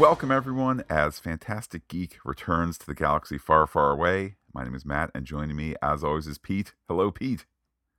Welcome, everyone, as Phantastic Geek returns to the galaxy far, far away. My name is Matt, and joining me, as always, is Pete. Hello, Pete.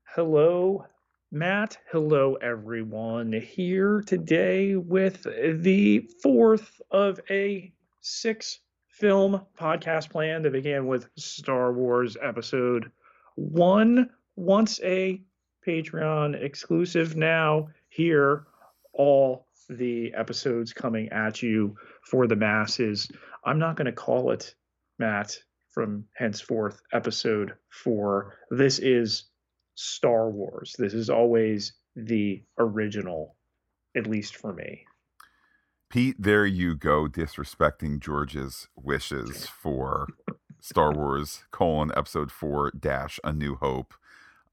Hello, Matt. Hello, everyone. Here today with the fourth of a six-film podcast plan that began with Star Wars Episode 1. Once a Patreon exclusive, now here, all the episodes coming at you for the masses. I'm not going to call it, Matt, from henceforth, Episode 4. This is Star Wars. This is always the original, at least for me. Pete, there you go, disrespecting George's wishes for Star Wars Episode 4 A New Hope.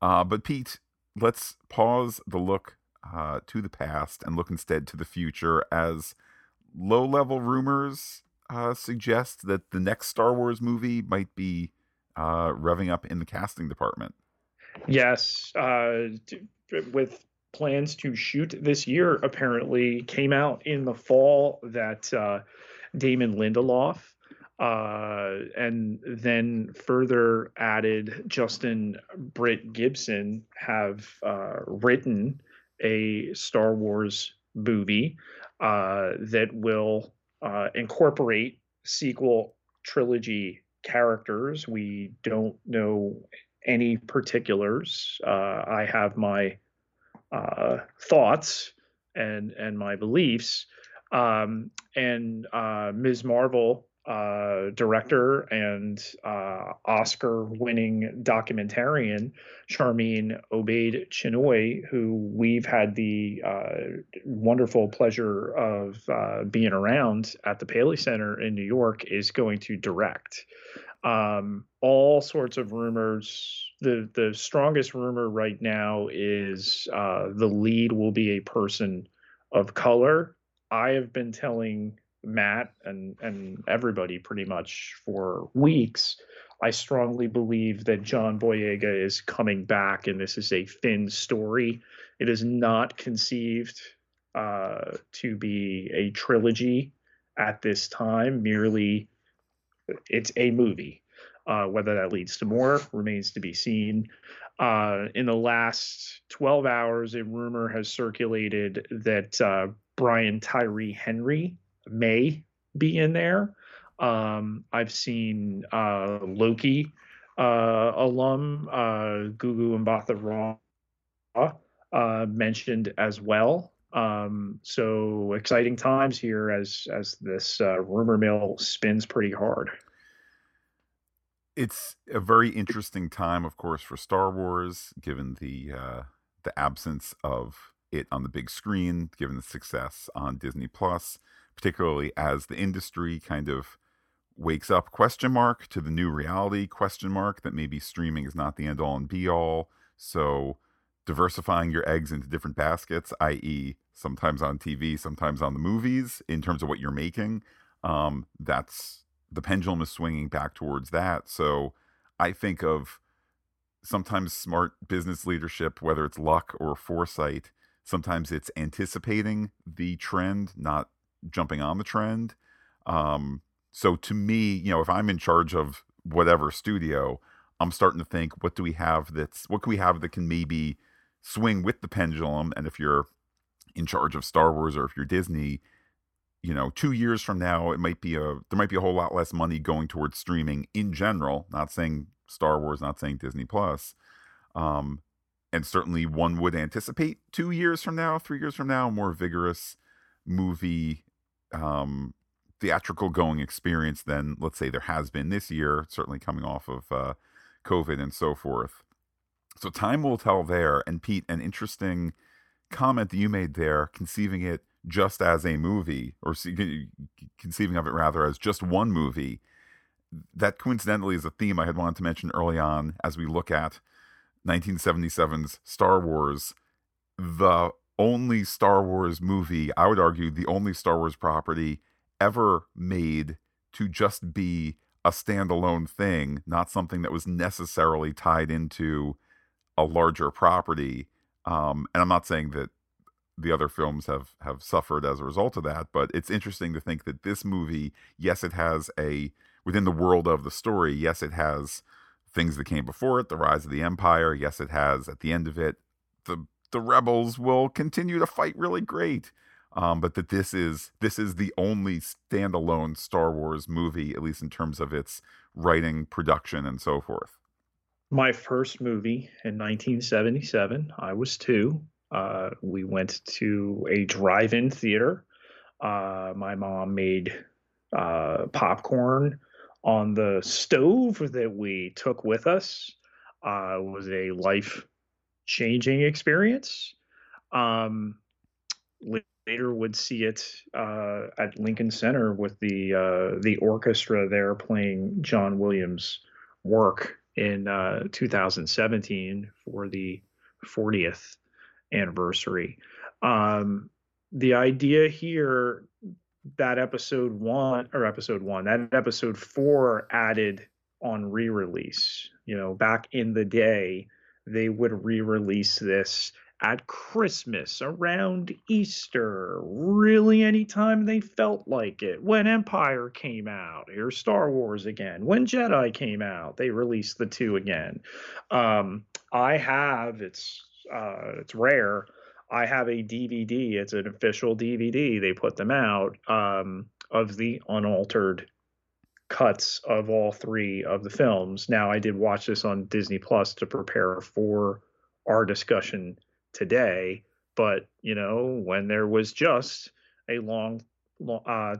But Pete, let's pause the look to the past and look instead to the future, as low-level rumors suggest that the next Star Wars movie might be revving up in the casting department. Yes, with plans to shoot this year, apparently came out in the fall that Damon Lindelof and then further added Justin Britt Gibson have written a Star Wars movie that will incorporate sequel trilogy characters. We don't know any particulars. I have my thoughts and my beliefs. Ms. Marvel, director and Oscar-winning documentarian Charmaine Obaid Chinoy, who we've had the wonderful pleasure of being around at the Paley Center in New York, is going to direct. All sorts of rumors. The strongest rumor right now is the lead will be a person of color. I have been telling Matt and everybody pretty much for weeks, I strongly believe that John Boyega is coming back, and this is a Finn story. It is not conceived to be a trilogy at this time. Merely, it's a movie. Whether that leads to more remains to be seen. In the last 12 hours, a rumor has circulated that Brian Tyree Henry may be in there. I've seen Loki alum Gugu Mbatha-Raw mentioned as well. So exciting times here as this rumor mill spins pretty hard. It's a very interesting time, of course, for Star Wars, given the absence of it on the big screen, given the success on Disney Plus, particularly as the industry kind of wakes up ? To the new reality ? That maybe streaming is not the end all and be all. So diversifying your eggs into different baskets, i.e. sometimes on TV, sometimes on the movies, in terms of what you're making, that's the pendulum is swinging back towards that. So I think of sometimes smart business leadership, whether it's luck or foresight, sometimes it's anticipating the trend, not jumping on the trend. So to me, you know, if I'm in charge of whatever studio, I'm starting to think, what can we have that can maybe swing with the pendulum? And if you're in charge of Star Wars, or if you're Disney, you know, 2 years from now, there might be a whole lot less money going towards streaming in general, not saying Star Wars, not saying Disney Plus. And certainly one would anticipate 2 years from now, 3 years from now, more vigorous movie theatrical going experience than, let's say, there has been this year, certainly coming off of COVID and so forth. So time will tell there. And Pete, an interesting comment that you made there, conceiving it just as a movie, or conceiving of it rather as just one movie, that coincidentally is a theme I had wanted to mention early on as we look at 1977's Star Wars, the only Star Wars movie, I would argue the only Star Wars property ever made to just be a standalone thing, not something that was necessarily tied into a larger property. And I'm not saying that the other films have suffered as a result of that. But it's interesting to think that this movie, yes, it has a, within the world of the story, yes, it has things that came before it, the rise of the Empire. Yes, it has, at the end of it, the rebels will continue to fight really great. But that this is the only standalone Star Wars movie, at least in terms of its writing, production, and so forth. My first movie in 1977, I was 2. We went to a drive-in theater. My mom made popcorn on the stove that we took with us. It was a life-changing experience. Later would see it at Lincoln Center with the orchestra there playing John Williams' work in 2017 for the 40th anniversary. The idea here, that episode 4 added on re-release. You know, back in the day, they would re-release this at Christmas, around Easter, really any time they felt like it. When Empire came out, here's Star Wars again. When Jedi came out, they released the 2 again. I have, it's rare, I have a DVD. It's an official DVD. They put them out, of the unaltered cuts of all 3 of the films. Now, I did watch this on Disney Plus to prepare for our discussion today, but you know, when there was just a long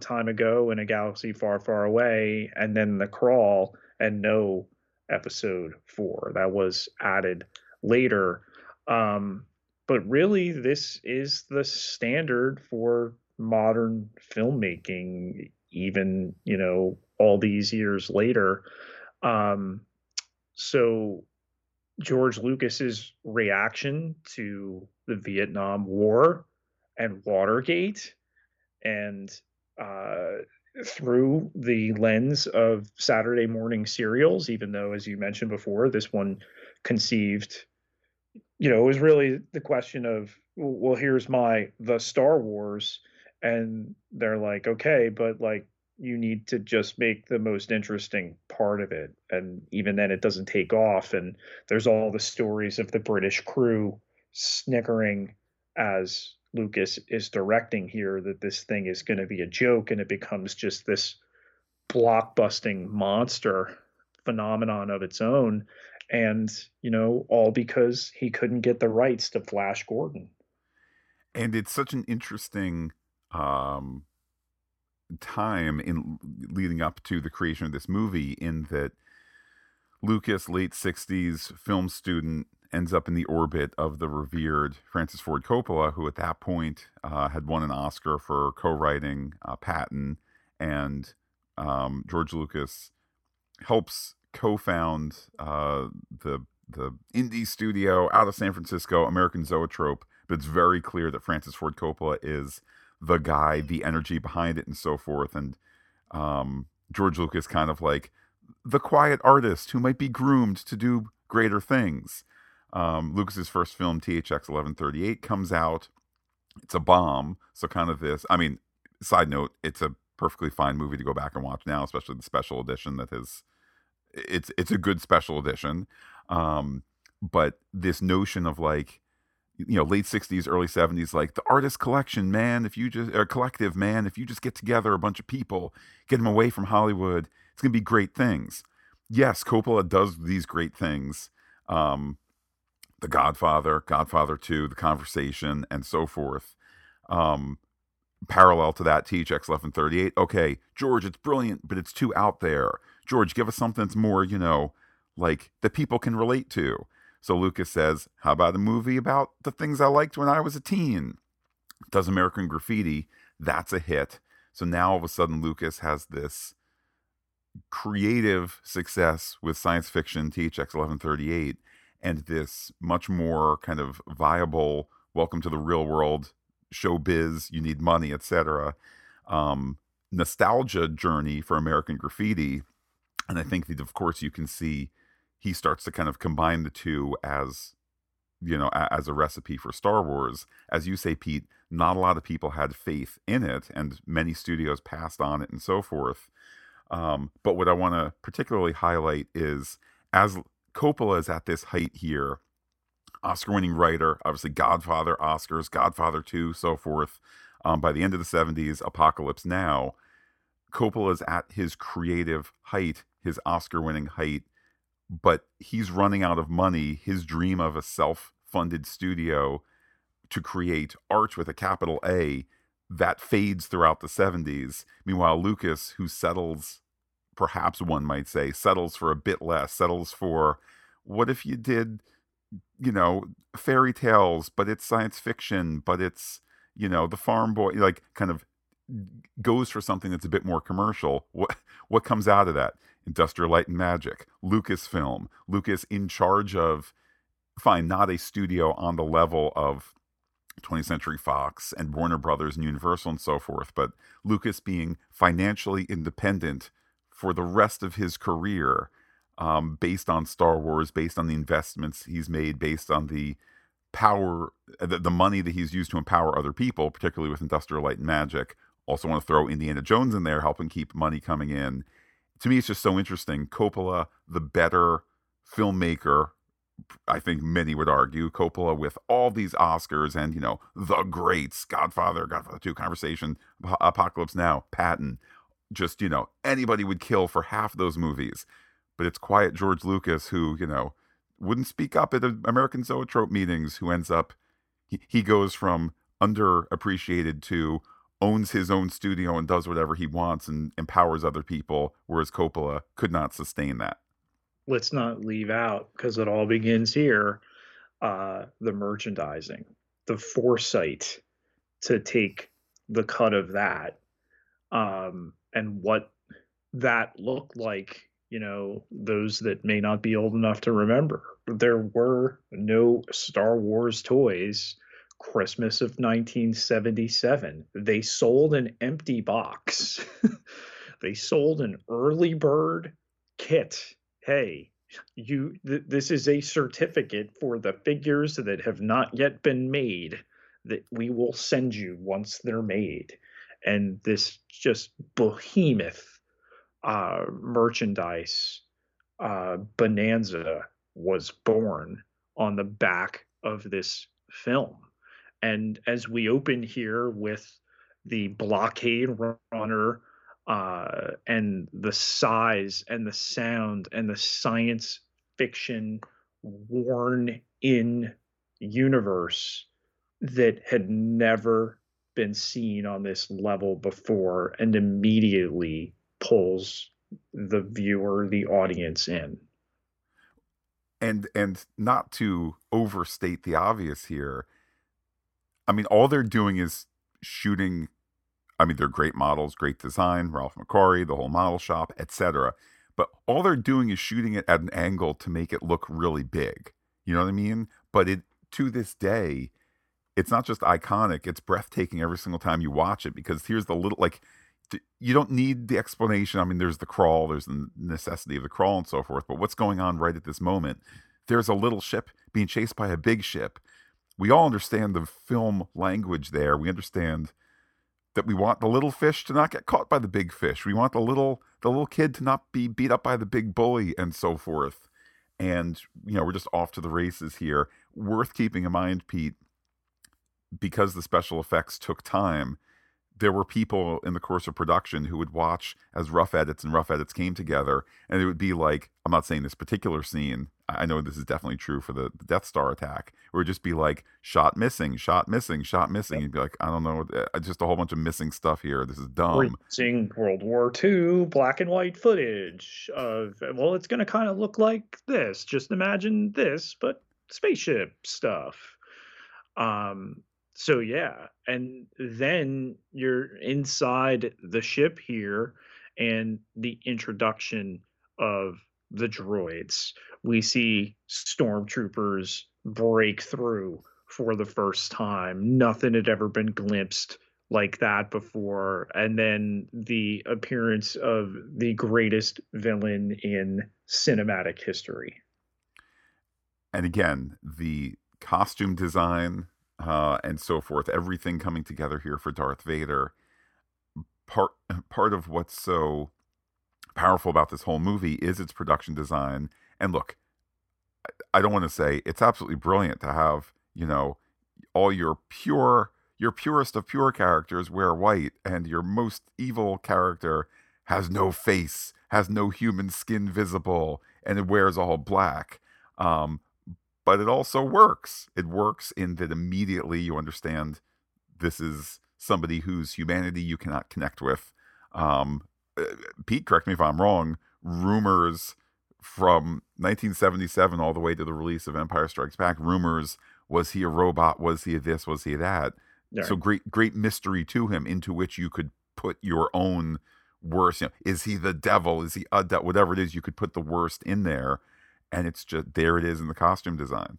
time ago in a galaxy far, far away, and then the crawl, and no episode 4 that was added later. But really, this is the standard for modern filmmaking, even, you know, all these years later. So George Lucas's reaction to the Vietnam War and Watergate, and through the lens of Saturday morning serials, even though, as you mentioned before, this one conceived, you know, it was really the question of, well, here's the Star Wars, and they're like, okay, but like, you need to just make the most interesting part of it. And even then it doesn't take off. And there's all the stories of the British crew snickering as Lucas is directing here that this thing is going to be a joke. And it becomes just this blockbusting monster phenomenon of its own. And, you know, all because he couldn't get the rights to Flash Gordon. And it's such an interesting, time in leading up to the creation of this movie, in that Lucas, late 60s film student, ends up in the orbit of the revered Francis Ford Coppola, who at that point had won an Oscar for co-writing Patton, and George Lucas helps co-found the indie studio out of San Francisco, American Zoetrope. But it's very clear that Francis Ford Coppola is the guy, the energy behind it, and so forth. And George Lucas, kind of like the quiet artist who might be groomed to do greater things. Lucas's first film, THX 1138, comes out. It's a bomb. So kind of this, I mean, side note, it's a perfectly fine movie to go back and watch now, especially the special edition that is, it's a good special edition. But this notion of like, you know, late 60s, early 70s, like the artist collection, man, collective, man, if you just get together a bunch of people, get them away from Hollywood, it's going to be great things. Yes, Coppola does these great things. The Godfather, Godfather 2, The Conversation, and so forth. Parallel to that, THX 1138. Okay, George, it's brilliant, but it's too out there. George, give us something that's more, you know, like that people can relate to. So Lucas says, how about a movie about the things I liked when I was a teen? Does American Graffiti. That's a hit. So now all of a sudden Lucas has this creative success with science fiction, THX 1138, and this much more kind of viable, welcome to the real world, showbiz, you need money, etc. Nostalgia journey for American Graffiti. And I think that, of course, you can see he starts to kind of combine the two as you know, as a recipe for Star Wars. As you say, Pete, not a lot of people had faith in it, and many studios passed on it and so forth. But what I want to particularly highlight is, as Coppola is at this height here, Oscar-winning writer, obviously Godfather, Oscars, Godfather 2, so forth. By the end of the 70s, Apocalypse Now, Coppola is at his creative height, his Oscar-winning height, but he's running out of money. His dream of a self-funded studio to create art with a capital A, that fades throughout the 70s. Meanwhile, Lucas, who settles, perhaps one might say, settles for a bit less, settles for, what if you did, you know, fairy tales, but it's science fiction, but it's, you know, the farm boy, like, kind of goes for something that's a bit more commercial. What comes out of that? Industrial Light and Magic, Lucasfilm, Lucas in charge of, fine, not a studio on the level of 20th Century Fox and Warner Brothers and Universal and so forth, but Lucas being financially independent for the rest of his career, based on Star Wars, based on the investments he's made, based on the power, the money that he's used to empower other people, particularly with Industrial Light and Magic. Also want to throw Indiana Jones in there, helping keep money coming in. To me, it's just so interesting. Coppola, the better filmmaker, I think many would argue. Coppola with all these Oscars and, you know, the greats, Godfather, Godfather 2, Conversation, Apocalypse Now, Patton, just, you know, anybody would kill for half those movies. But it's quiet George Lucas who, you know, wouldn't speak up at American Zoetrope meetings, who ends up, he goes from underappreciated to owns his own studio and does whatever he wants and empowers other people, whereas Coppola could not sustain that. Let's not leave out, because it all begins here, the merchandising, the foresight to take the cut of that, and what that looked like. You know, those that may not be old enough to remember, there were no Star Wars toys. Christmas of 1977, they sold an empty box. They sold an early bird kit. Hey, you, this is a certificate for the figures that have not yet been made that we will send you once they're made. And this just behemoth merchandise bonanza was born on the back of this film. And as we open here with the blockade runner and the size and the sound and the science fiction worn in universe that had never been seen on this level before, and immediately pulls the viewer, the audience in. And not to overstate the obvious here, I mean, all they're doing is shooting. I mean, they're great models, great design, Ralph McQuarrie, the whole model shop, etc. But all they're doing is shooting it at an angle to make it look really big. You know what I mean? But it, to this day, it's not just iconic, it's breathtaking every single time you watch it, because here's the little, like, you don't need the explanation. I mean, there's the crawl, there's the necessity of the crawl and so forth, but what's going on right at this moment? There's a little ship being chased by a big ship. We all understand the film language there. We understand that we want the little fish to not get caught by the big fish. We want the little kid to not be beat up by the big bully and so forth. And, you know, we're just off to the races here. Worth keeping in mind, Pete, because the special effects took time, there were people in the course of production who would watch as rough edits came together, and it would be like, I'm not saying this particular scene, I know this is definitely true for the Death Star attack, it would just be like, shot missing. You'd be like, I don't know, just a whole bunch of missing stuff here. This is dumb. We're seeing World War II black and white footage of, well, it's going to kind of look like this. Just imagine this, but spaceship stuff. So, yeah, and then you're inside the ship here, and the introduction of the droids. We see stormtroopers break through for the first time. Nothing had ever been glimpsed like that before. And then the appearance of the greatest villain in cinematic history. And again, the costume design, and so forth. Everything coming together here for Darth Vader. Part of what's so powerful about this whole movie is its production design. And look, I don't want to say it's absolutely brilliant to have, you know, all your purest of pure characters wear white, and your most evil character has no face, has no human skin visible, and it wears all black. But it also works. It works in that immediately you understand this is somebody whose humanity you cannot connect with. Pete, correct me if I'm wrong, rumors from 1977 all the way to the release of Empire Strikes Back, rumors, was he a robot? Was he this? Was he that? Right. So great mystery to him, into which you could put your own worst. You know, is he the devil? Is he a devil? Whatever it is, you could put the worst in there. And it's just, there it is in the costume design.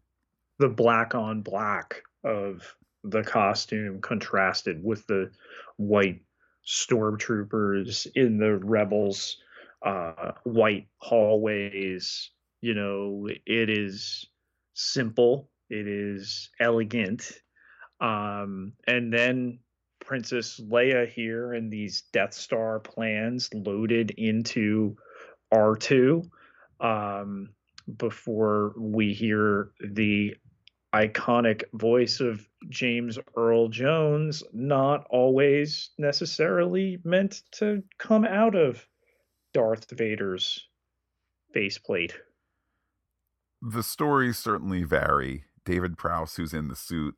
The black on black of the costume contrasted with the white stormtroopers in the Rebels, white hallways. You know, it is simple. It is elegant. And then Princess Leia here and these Death Star plans loaded into R2. Before we hear the iconic voice of James Earl Jones, not always necessarily meant to come out of Darth Vader's faceplate. The stories certainly vary. David Prowse, who's in the suit,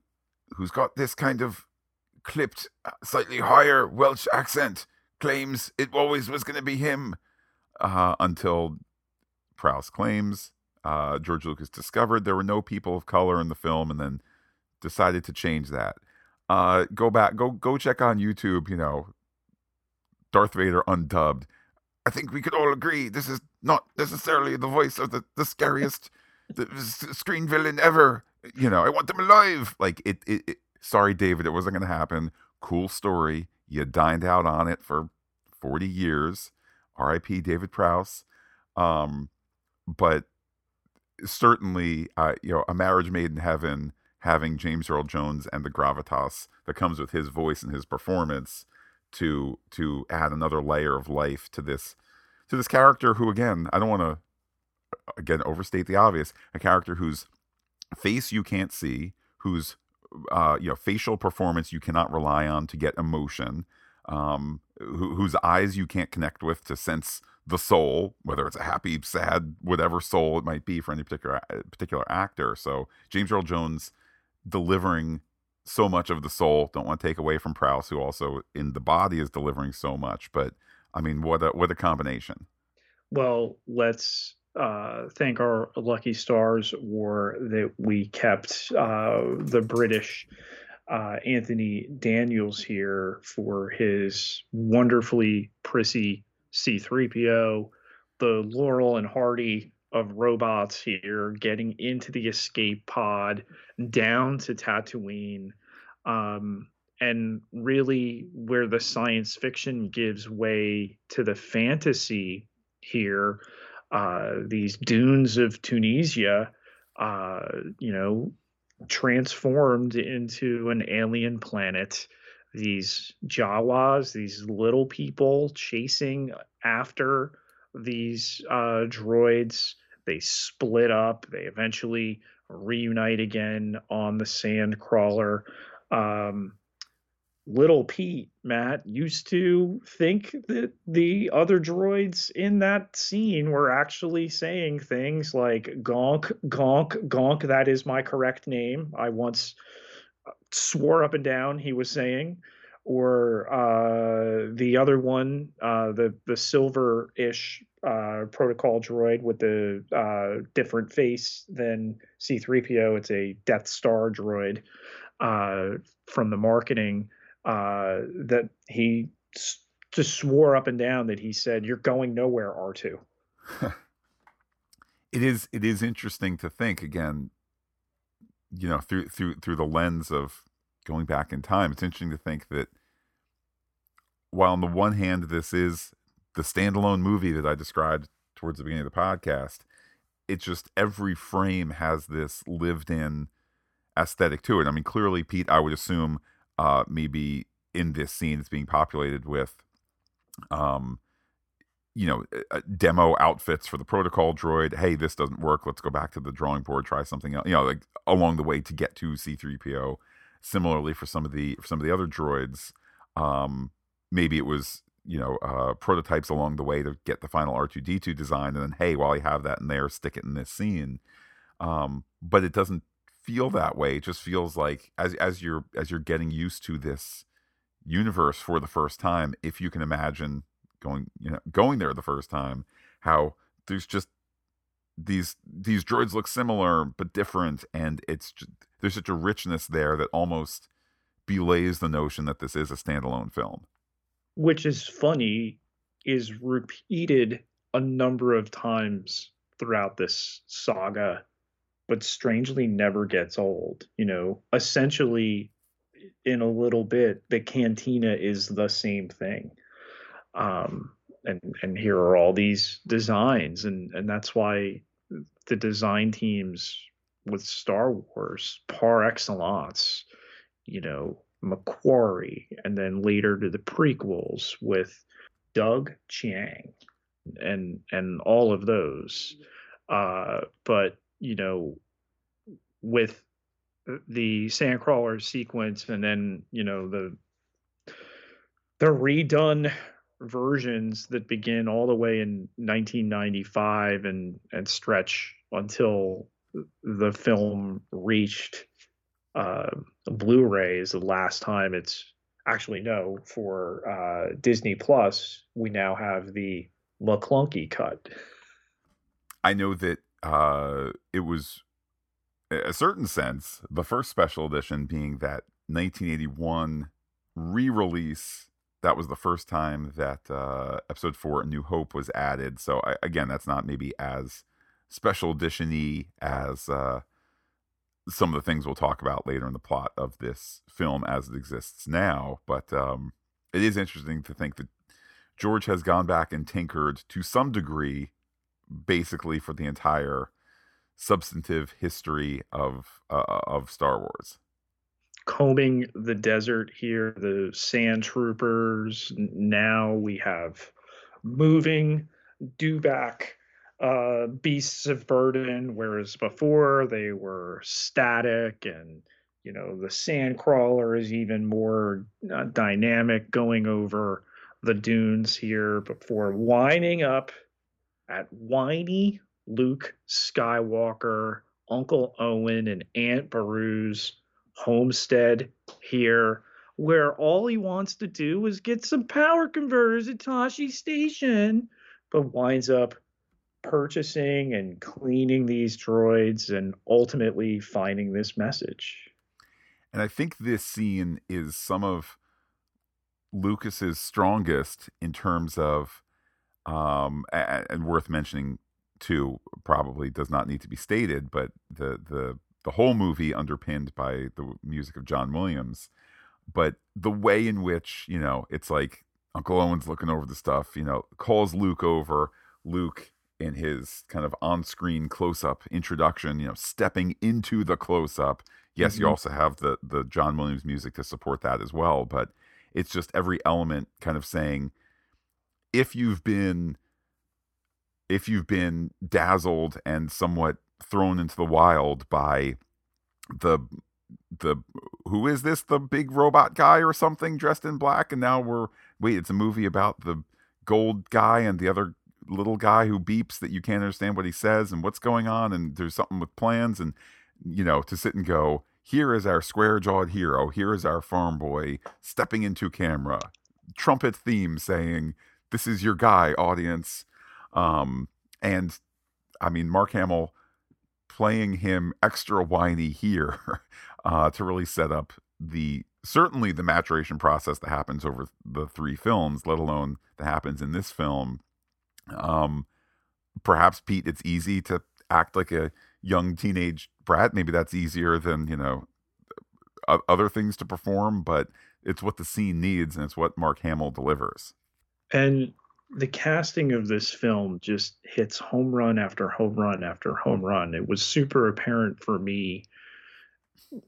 who's got this kind of clipped, slightly higher Welsh accent, claims it always was going to be him, until Prowse claims George Lucas discovered there were no people of color in the film and then decided to change that. Go check on YouTube, you know, Darth Vader undubbed. I think we could all agree this is not necessarily the voice of the scariest screen villain ever. You know, I want them alive. Like, it sorry, David, it wasn't going to happen. Cool story. You dined out on it for 40 years. R.I.P. David Prowse. But certainly, you know, A Marriage Made in Heaven, having James Earl Jones and the gravitas that comes with his voice and his performance to add another layer of life to this character who, again, I don't want to, overstate the obvious, a character whose face you can't see, whose, you know, facial performance you cannot rely on to get emotion, whose eyes you can't connect with to sense the soul, whether it's a happy, sad, whatever soul it might be for any particular actor. So James Earl Jones delivering so much of the soul. Don't want to take away from Prowse, who also in the body is delivering so much. But I mean, what a combination. Well, let's thank our lucky stars war that we kept the British Anthony Daniels here for his wonderfully prissy C-3PO, the Laurel and Hardy of robots here, getting into the escape pod down to Tatooine, and really where the science fiction gives way to the fantasy here, these dunes of Tunisia, you know, transformed into an alien planet. These Jawas, these little people chasing after these droids. They split up. They eventually reunite again on the sand crawler. Little Pete, Matt, used to think that the other droids in that scene were actually saying things like, "Gonk, gonk, gonk, that is my correct name. I once swore up and down," he was saying, or the other one, the silver-ish protocol droid with the different face than C-3PO. It's a Death Star droid from the marketing that he just swore up and down that he said, "You're going nowhere, R2." It is interesting to think again, you know, through the lens of going back in time. It's interesting to think that while on the one hand, this is the standalone movie that I described towards the beginning of the podcast, it's just every frame has this lived in aesthetic to it. I mean, clearly, Pete, I would assume maybe in this scene it's being populated with, demo outfits for the protocol droid. Hey, this doesn't work. Let's go back to the drawing board, try something else, along the way to get to C-3PO. Similarly, for some of the other droids, maybe it was, prototypes along the way to get the final R2-D2 design. And then, hey, while you have that in there, stick it in this scene. But it doesn't feel that way. It just feels like as you're getting used to this universe for the first time, if you can imagine going there the first time, how there's just these droids look similar but different, and it's just, there's such a richness there that almost belays the notion that this is a standalone film, which is funny, is repeated a number of times throughout this saga, but strangely never gets old. Essentially, in a little bit, the cantina is the same thing. And here are all these designs, and that's why the design teams with Star Wars, par excellence, Macquarie, and then later to the prequels with Doug Chiang and all of those. But, with the Sandcrawler sequence and then, the redone versions that begin all the way in 1995 and stretch until the film reached Blu-ray is the last time it's actually for Disney Plus. We now have the McClunky cut. I know that it was, in a certain sense, the first special edition, being that 1981 re-release. That was the first time that Episode 4, A New Hope, was added. So, again, that's not maybe as special edition-y as some of the things we'll talk about later in the plot of this film as it exists now. But it is interesting to think that George has gone back and tinkered to some degree, basically for the entire substantive history of Star Wars. Combing the desert here, the sand troopers. Now we have moving dewback beasts of burden, whereas before they were static, and the sand crawler is even more dynamic, going over the dunes here before winding up at whiny Luke Skywalker, Uncle Owen, and Aunt Beru's homestead here, where all he wants to do is get some power converters at Tashi Station, but winds up purchasing and cleaning these droids and ultimately finding this message. And I think this scene is some of Lucas's strongest in terms of, and worth mentioning too, probably does not need to be stated, but the whole movie underpinned by the music of John Williams, but the way in which, it's like Uncle Owen's looking over the stuff, calls Luke over. Luke, in his kind of on-screen close-up introduction, stepping into the close-up. Yes, You also have the John Williams music to support that as well, but it's just every element kind of saying, if you've been dazzled and somewhat thrown into the wild by the who is this, the big robot guy or something dressed in black, and now it's a movie about the gold guy and the other little guy who beeps that you can't understand what he says and what's going on, and there's something with plans, and to sit and go, here is our square-jawed hero, here is our farm boy stepping into camera, trumpet theme saying, this is your guy, audience. And I mean, Mark Hamill playing him extra whiny here to really set up certainly the maturation process that happens over the three films, let alone that happens in this film. Perhaps, Pete, it's easy to act like a young teenage brat. Maybe that's easier than, other things to perform, but it's what the scene needs, and it's what Mark Hamill delivers. And the casting of this film just hits home run after home run after home run. It was super apparent for me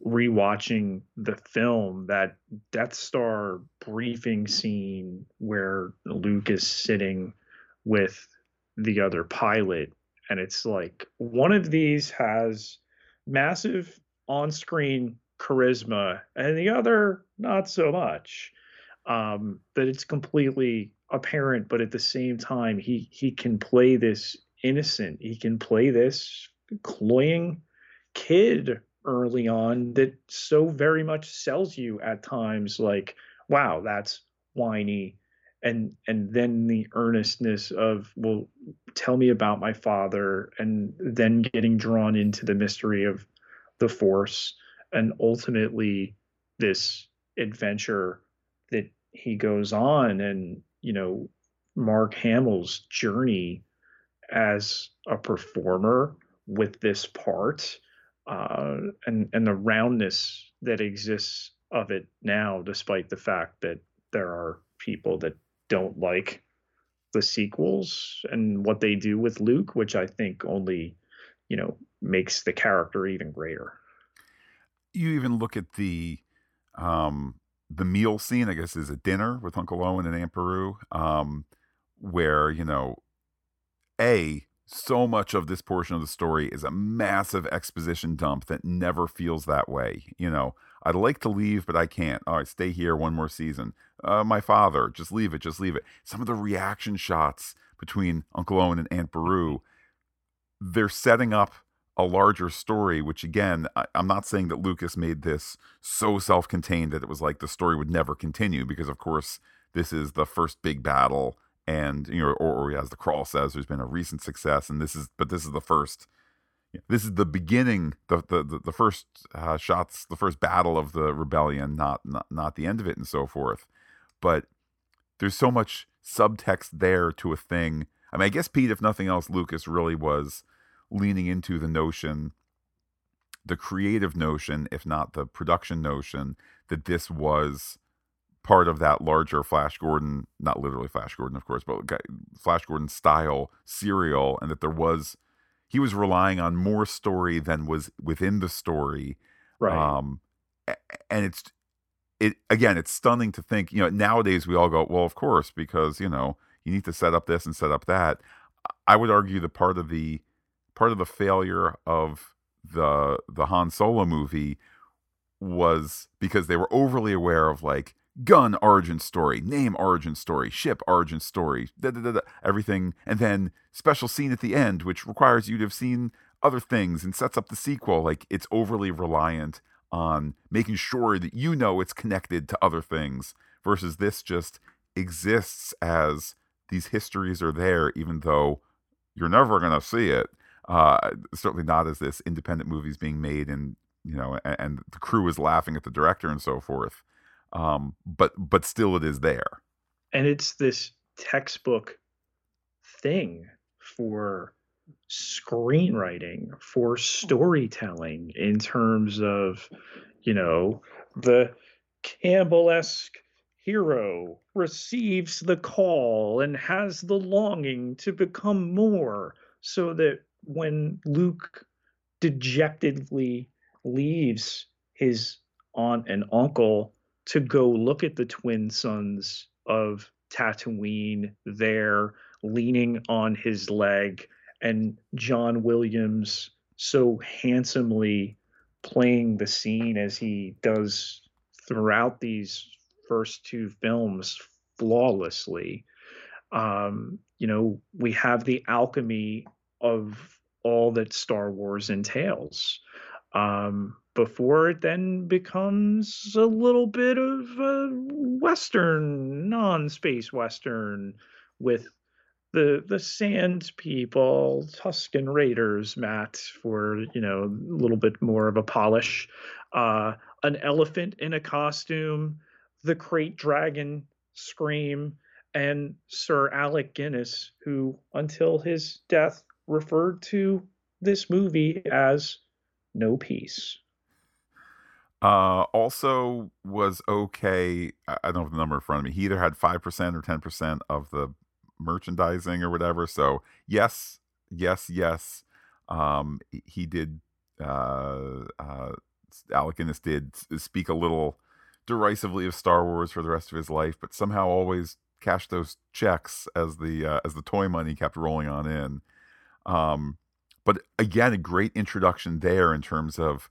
rewatching the film, that Death Star briefing scene where Luke is sitting with the other pilot, and it's like one of these has massive on-screen charisma and the other not so much, that it's completely apparent. But at the same time, he can play this innocent, he can play this cloying kid early on that so very much sells you at times, like, wow, that's whiny, and then the earnestness of, well, tell me about my father, and then getting drawn into the mystery of the Force, and ultimately this adventure that he goes on, and, you know, Mark Hamill's journey as a performer with this part, and the roundness that exists of it now, despite the fact that there are people that don't like the sequels and what they do with Luke, which I think only, you know, makes the character even greater. You even look at the meal scene, I guess, is a dinner with Uncle Owen and Aunt Beru, where, you know, so much of this portion of the story is a massive exposition dump that never feels that way. You know, I'd like to leave, but I can't. All right, stay here one more season. My father, just leave it, just leave it. Some of the reaction shots between Uncle Owen and Aunt Beru, they're setting up a larger story, which, again, I'm not saying that Lucas made this so self-contained that it was like the story would never continue, because, of course, this is the first big battle. And, you know, or as the crawl says, there's been a recent success, and this is the first, this is the beginning, the first shots, the first battle of the rebellion, not the end of it, and so forth. But there's so much subtext there to a thing. I mean, I guess, Pete, if nothing else, Lucas really was leaning into the notion, the creative notion, if not the production notion, that this was part of that larger Flash Gordon, not literally Flash Gordon, of course, but Flash Gordon style serial, and that he was relying on more story than was within the story. Right. And it's stunning to think, you know, nowadays we all go, well, of course, because, you know, you need to set up this and set up that. I would argue that part of the failure of the Han Solo movie was because they were overly aware of, like, gun origin story, name origin story, ship origin story, everything, and then special scene at the end, which requires you to have seen other things and sets up the sequel. Like, it's overly reliant on making sure that, you know, it's connected to other things, versus this just exists as these histories are there, even though you're never going to see it. Certainly not as this independent movie's being made, and, you know, and the crew is laughing at the director and so forth. But still it is there. And it's this textbook thing for screenwriting, for storytelling, in terms of, you know, the Campbell-esque hero receives the call and has the longing to become more, so that when Luke dejectedly leaves his aunt and uncle to go look at the twin sons of Tatooine there, leaning on his leg, and John Williams so handsomely playing the scene, as he does throughout these first two films flawlessly. You know, we have the alchemy of all that Star Wars entails. Before it then becomes a little bit of a Western, non-space Western, with the Sand People, Tusken Raiders, Matt, for, you know, a little bit more of a polish, an elephant in a costume, the Krayt Dragon scream, and Sir Alec Guinness, who, until his death, referred to this movie as No Peace. Also was okay. I don't have the number in front of me. He either had 5% or 10% of the merchandising or whatever. So yes. He did Alec Guinness did speak a little derisively of Star Wars for the rest of his life, but somehow always cashed those checks as the toy money kept rolling on in. But again, a great introduction there in terms of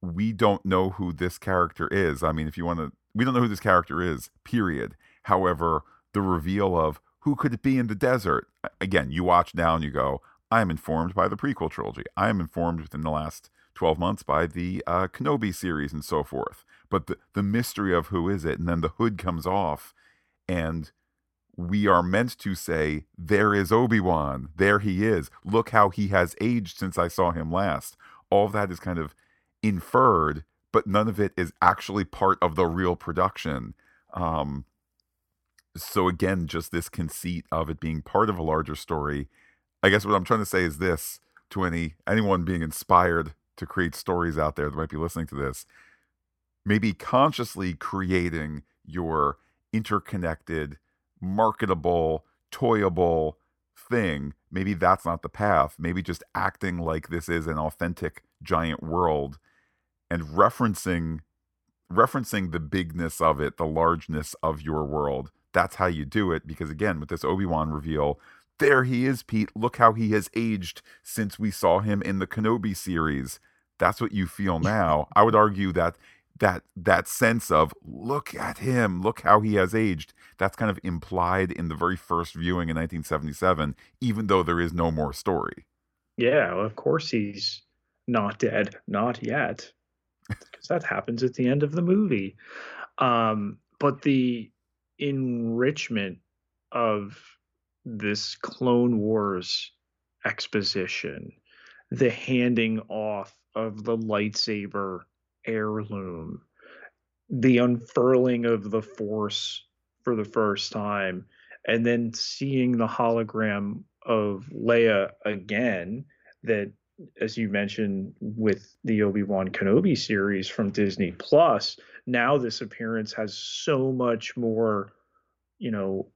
we don't know who this character is. I mean, if you want to, we don't know who this character is, period. However, the reveal of who could it be in the desert? Again, you watch now and you go, I am informed by the prequel trilogy. I am informed within the last 12 months by the Kenobi series and so forth. But the mystery of who is it, and then the hood comes off, and we are meant to say, there is Obi-Wan. There he is. Look how he has aged since I saw him last. All of that is kind of inferred, but none of it is actually part of the real production. So again, just this conceit of it being part of a larger story. I guess what I'm trying to say is this, to anyone being inspired to create stories out there that might be listening to this, maybe consciously creating your interconnected, marketable, toyable thing. Maybe that's not the path. Maybe just acting like this is an authentic giant world and referencing the bigness of it, the largeness of your world. That's how you do it, because again, with this Obi-Wan reveal, there he is, Pete. Look how he has aged since we saw him in the Kenobi series. That's what you feel now. I would argue that sense of look at him, look how he has aged, that's kind of implied in the very first viewing in 1977, even though there is no more story. Yeah, well, of course he's not dead, not yet, because that happens at the end of the movie. But the enrichment of this Clone Wars exposition, the handing off of the lightsaber heirloom, the unfurling of the Force for the first time, and then seeing the hologram of Leia again, that, as you mentioned, with the Obi-Wan Kenobi series from Disney Plus, now this appearance has so much more,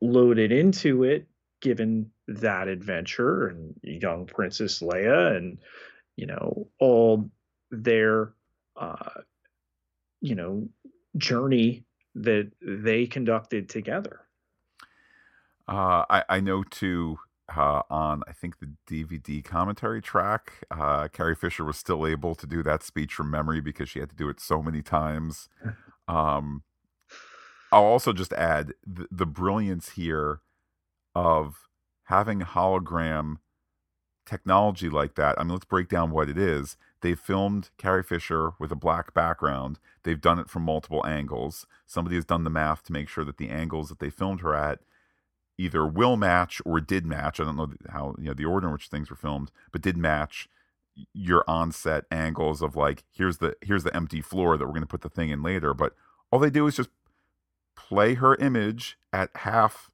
loaded into it, given that adventure and young Princess Leia and, all their, journey that they conducted together. I know too, on, I think, the DVD commentary track, Carrie Fisher was still able to do that speech from memory because she had to do it so many times. I'll also just add the brilliance here of having hologram technology like that. I mean, let's break down what it is. They filmed Carrie Fisher with a black background. They've done it from multiple angles. Somebody has done the math to make sure that the angles that they filmed her at either will match or did match. I don't know how, the order in which things were filmed, but did match your on-set angles of like, here's the empty floor that we're going to put the thing in later. But all they do is just play her image at half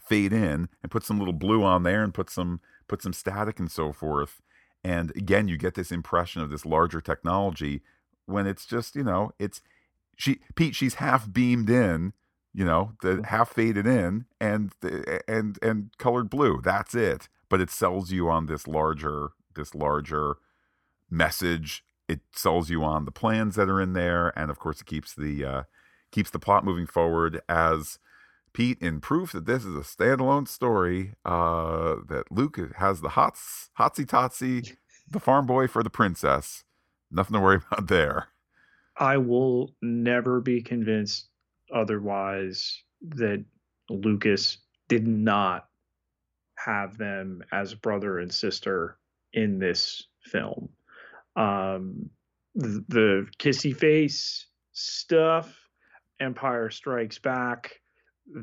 fade in and put some little blue on there and put some static and so forth. And again, you get this impression of this larger technology when it's just, she's half beamed in, the half faded in and colored blue. That's it. But it sells you on this larger message. It sells you on the plans that are in there. And of course it keeps the plot moving forward as Pete, in proof that this is a standalone story, that Luke has the hotsy-totsy, the farm boy for the princess. Nothing to worry about there. I will never be convinced otherwise that Lucas did not have them as brother and sister in this film. The kissy face stuff, Empire Strikes Back,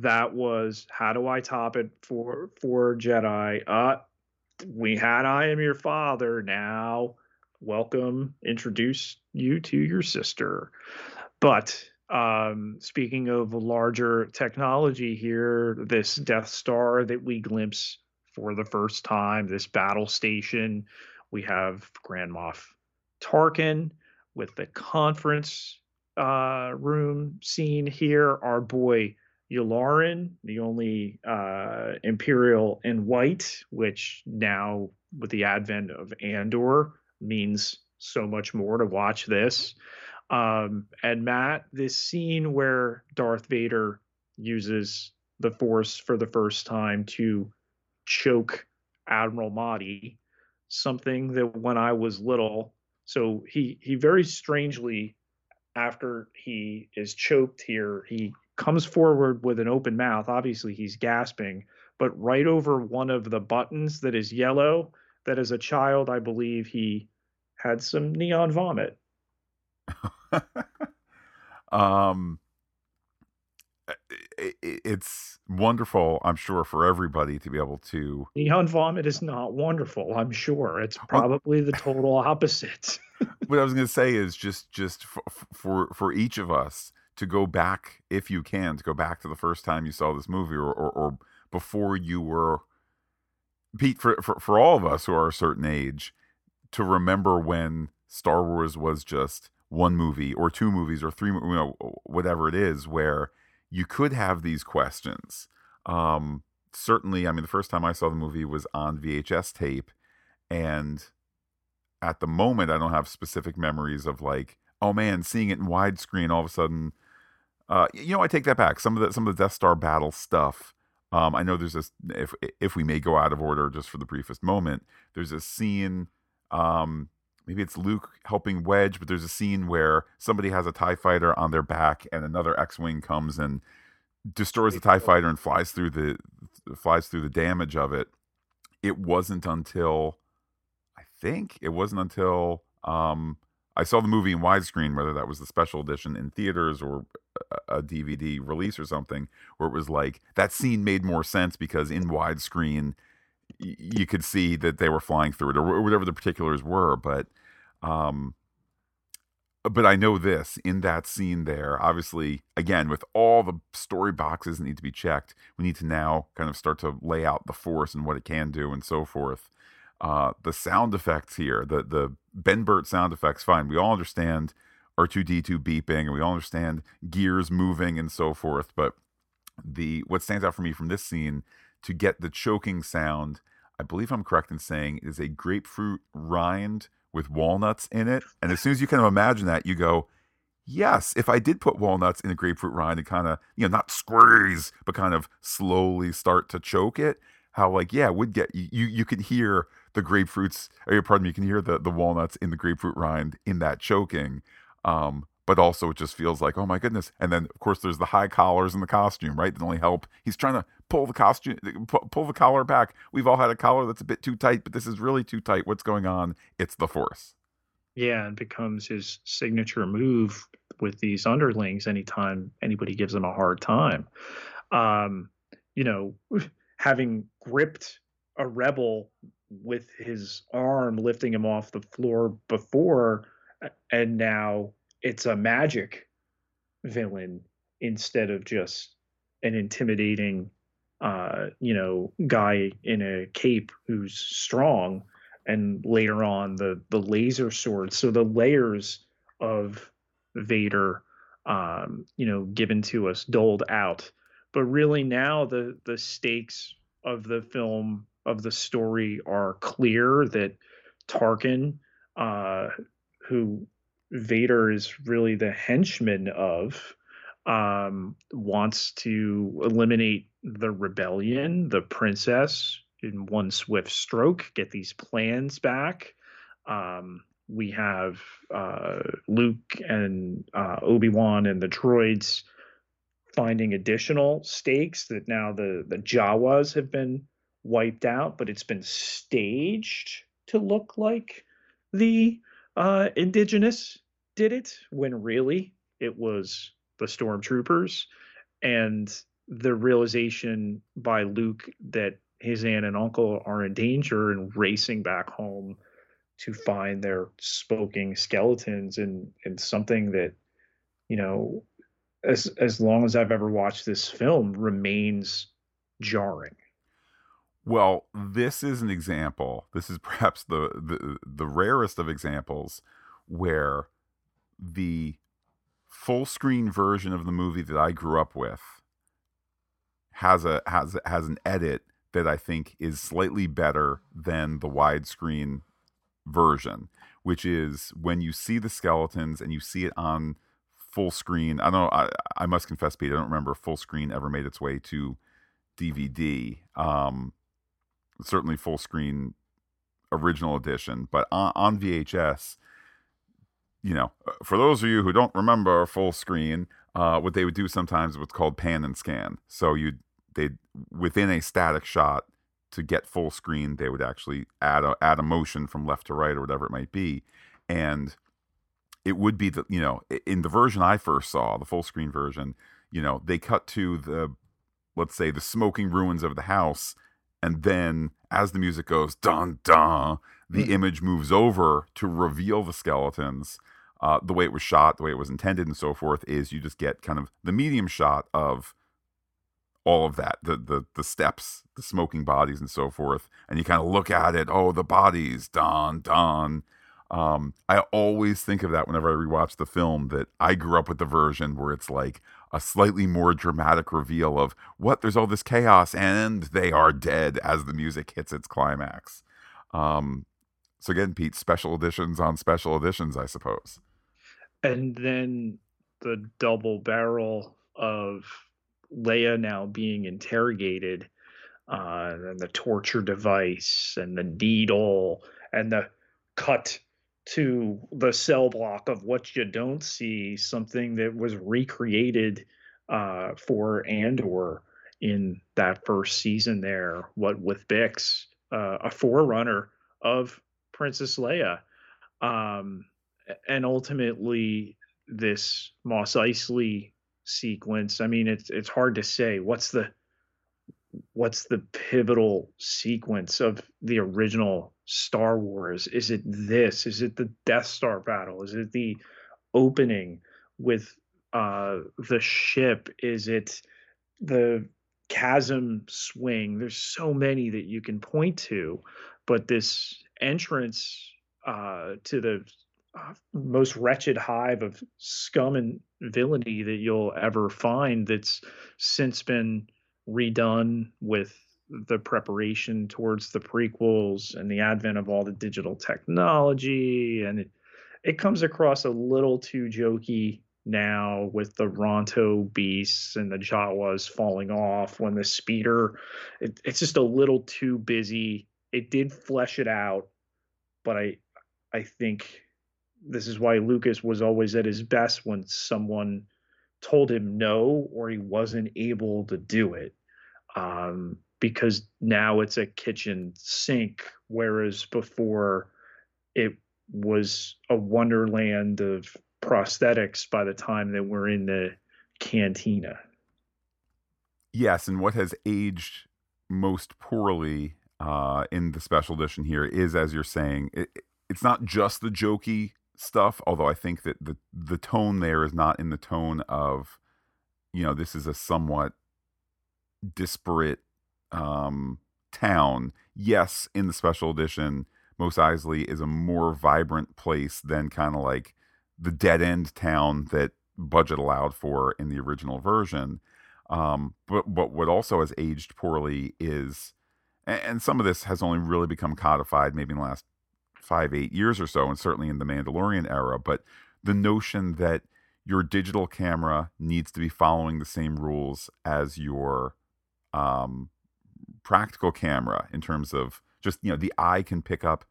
that was, how do I top it for Jedi? We had I am your father. Now, welcome, introduce you to your sister. But speaking of larger technology here, this Death Star that we glimpse for the first time, this battle station, we have Grand Moff Tarkin with the conference room scene here. Our boy Yularen, the only Imperial in white, which now with the advent of Andor means so much more to watch this. And Matt, this scene where Darth Vader uses the Force for the first time to choke Admiral Mahdi, something that when I was little, so he very strangely, after he is choked here, he comes forward with an open mouth. Obviously he's gasping, but right over one of the buttons that is yellow, that as a child, I believe he had some neon vomit. It's wonderful, I'm sure, for everybody to be able to... Neon vomit is not wonderful, I'm sure. It's probably the total opposite. What I was going to say is just for each of us to go back, if you can, to go back to the first time you saw this movie or before you were... Pete, for all of us who are a certain age, to remember when Star Wars was just one movie or two movies or three, whatever it is, where you could have these questions. Certainly, I mean, the first time I saw the movie was on VHS tape. And at the moment, I don't have specific memories of like, oh man, seeing it in widescreen all of a sudden. I take that back. Some of the Death Star battle stuff. I know there's this, if we may go out of order just for the briefest moment, there's a scene, maybe it's Luke helping Wedge, but there's a scene where somebody has a TIE fighter on their back and another X-Wing comes and destroys the TIE fighter and flies through the damage of it. It wasn't until I saw the movie in widescreen, whether that was the special edition in theaters or a DVD release or something, where it was like that scene made more sense because in widescreen you could see that they were flying through it or whatever the particulars were. But I know this in that scene there, obviously, again, with all the story boxes that need to be checked, we need to now kind of start to lay out the Force and what it can do and so forth. The sound effects here, the Ben Burtt sound effects, fine. We all understand R2-D2 beeping, and we all understand gears moving and so forth. But what stands out for me from this scene to get the choking sound, I believe I'm correct in saying, is a grapefruit rind with walnuts in it. And as soon as you kind of imagine that, you go, yes, if I did put walnuts in a grapefruit rind and kind of, not squeeze, but kind of slowly start to choke it, how like, yeah, would get you could hear the grapefruits, you can hear the walnuts in the grapefruit rind in that choking. But also it just feels like, oh my goodness. And then of course there's the high collars and the costume, right? That only help. He's trying to pull the collar back. We've all had a collar that's a bit too tight, but this is really too tight. What's going on? It's the Force. Yeah. It becomes his signature move with these underlings. Anytime anybody gives him a hard time, having gripped a rebel with his arm, lifting him off the floor before, and now it's a magic villain instead of just an intimidating, guy in a cape who's strong. And later on, the laser sword. So the layers of Vader, given to us, doled out. But really now the stakes of the film, of the story, are clear that Tarkin, who Vader is really the henchman of, wants to eliminate the rebellion, the princess, in one swift stroke, get these plans back. We have Luke and Obi-Wan and the droids finding additional stakes, that now the Jawas have been wiped out, but it's been staged to look like the indigenous did it, when really it was the stormtroopers. And the realization by Luke that his aunt and uncle are in danger and racing back home to find their smoking skeletons, and something that, as long as I've ever watched this film, remains jarring. Well, this is an example. This is perhaps the rarest of examples where the full screen version of the movie that I grew up with has an edit that I think is slightly better than the widescreen version, which is when you see the skeletons and you see it on full screen. I don't know, I must confess, Pete, I don't remember full screen ever made its way to DVD. Certainly full screen original edition, but on VHS, you know, for those of you who don't remember full screen, what they would do sometimes was what's called pan and scan. So they'd within a static shot to get full screen, they would actually add a motion from left to right or whatever it might be. And it would be the, you know, in the version I first saw, the full screen version, you know, they cut to the, let's say, the smoking ruins of the house. And then as the music goes, dun, dun, the image moves over to reveal the skeletons. The way it was shot, the way it was intended and so forth, is you just get kind of the medium shot of all of that, the steps, the smoking bodies and so forth. And you kind of look at it, oh, the bodies, dun, dun. I always think of that whenever I rewatch the film, that I grew up with the version where it's like a slightly more dramatic reveal of what, there's all this chaos and they are dead as the music hits its climax. So again, Pete, special editions on special editions, I suppose. And then the double barrel of Leia now being interrogated, and the torture device and the needle and the cut to the cell block of what you don't see, something that was recreated for Andor in that first season there, what with Bix, a forerunner of Princess Leia. And ultimately this Mos Eisley sequence, I mean, it's hard to say what's the pivotal sequence of the original Star Wars. Is it this? Is it the Death Star battle? Is it the opening with the ship? Is it the chasm swing? There's so many that you can point to, but this entrance to the most wretched hive of scum and villainy that you'll ever find, that's since been redone with the preparation towards the prequels and the advent of all the digital technology. And it comes across a little too jokey now, with the Ronto beasts and the Jawas falling off when the speeder, it's just a little too busy. It did flesh it out, but I think this is why Lucas was always at his best when someone told him no, or he wasn't able to do it. Because now it's a kitchen sink, whereas before it was a wonderland of prosthetics by the time that we're in the cantina. Yes, and what has aged most poorly in the special edition here is, as you're saying, it's not just the jokey stuff, although I think that the tone there is not in the tone of, you know, this is a somewhat disparate town. Yes, in the special edition, Mos Eisley is a more vibrant place than kind of like the dead end town that budget allowed for in the original version. But what also has aged poorly is, and some of this has only really become codified maybe in the last 5-8 years or so, and certainly in the Mandalorian era, but the notion that your digital camera needs to be following the same rules as your practical camera, in terms of just, you know, the eye can pick up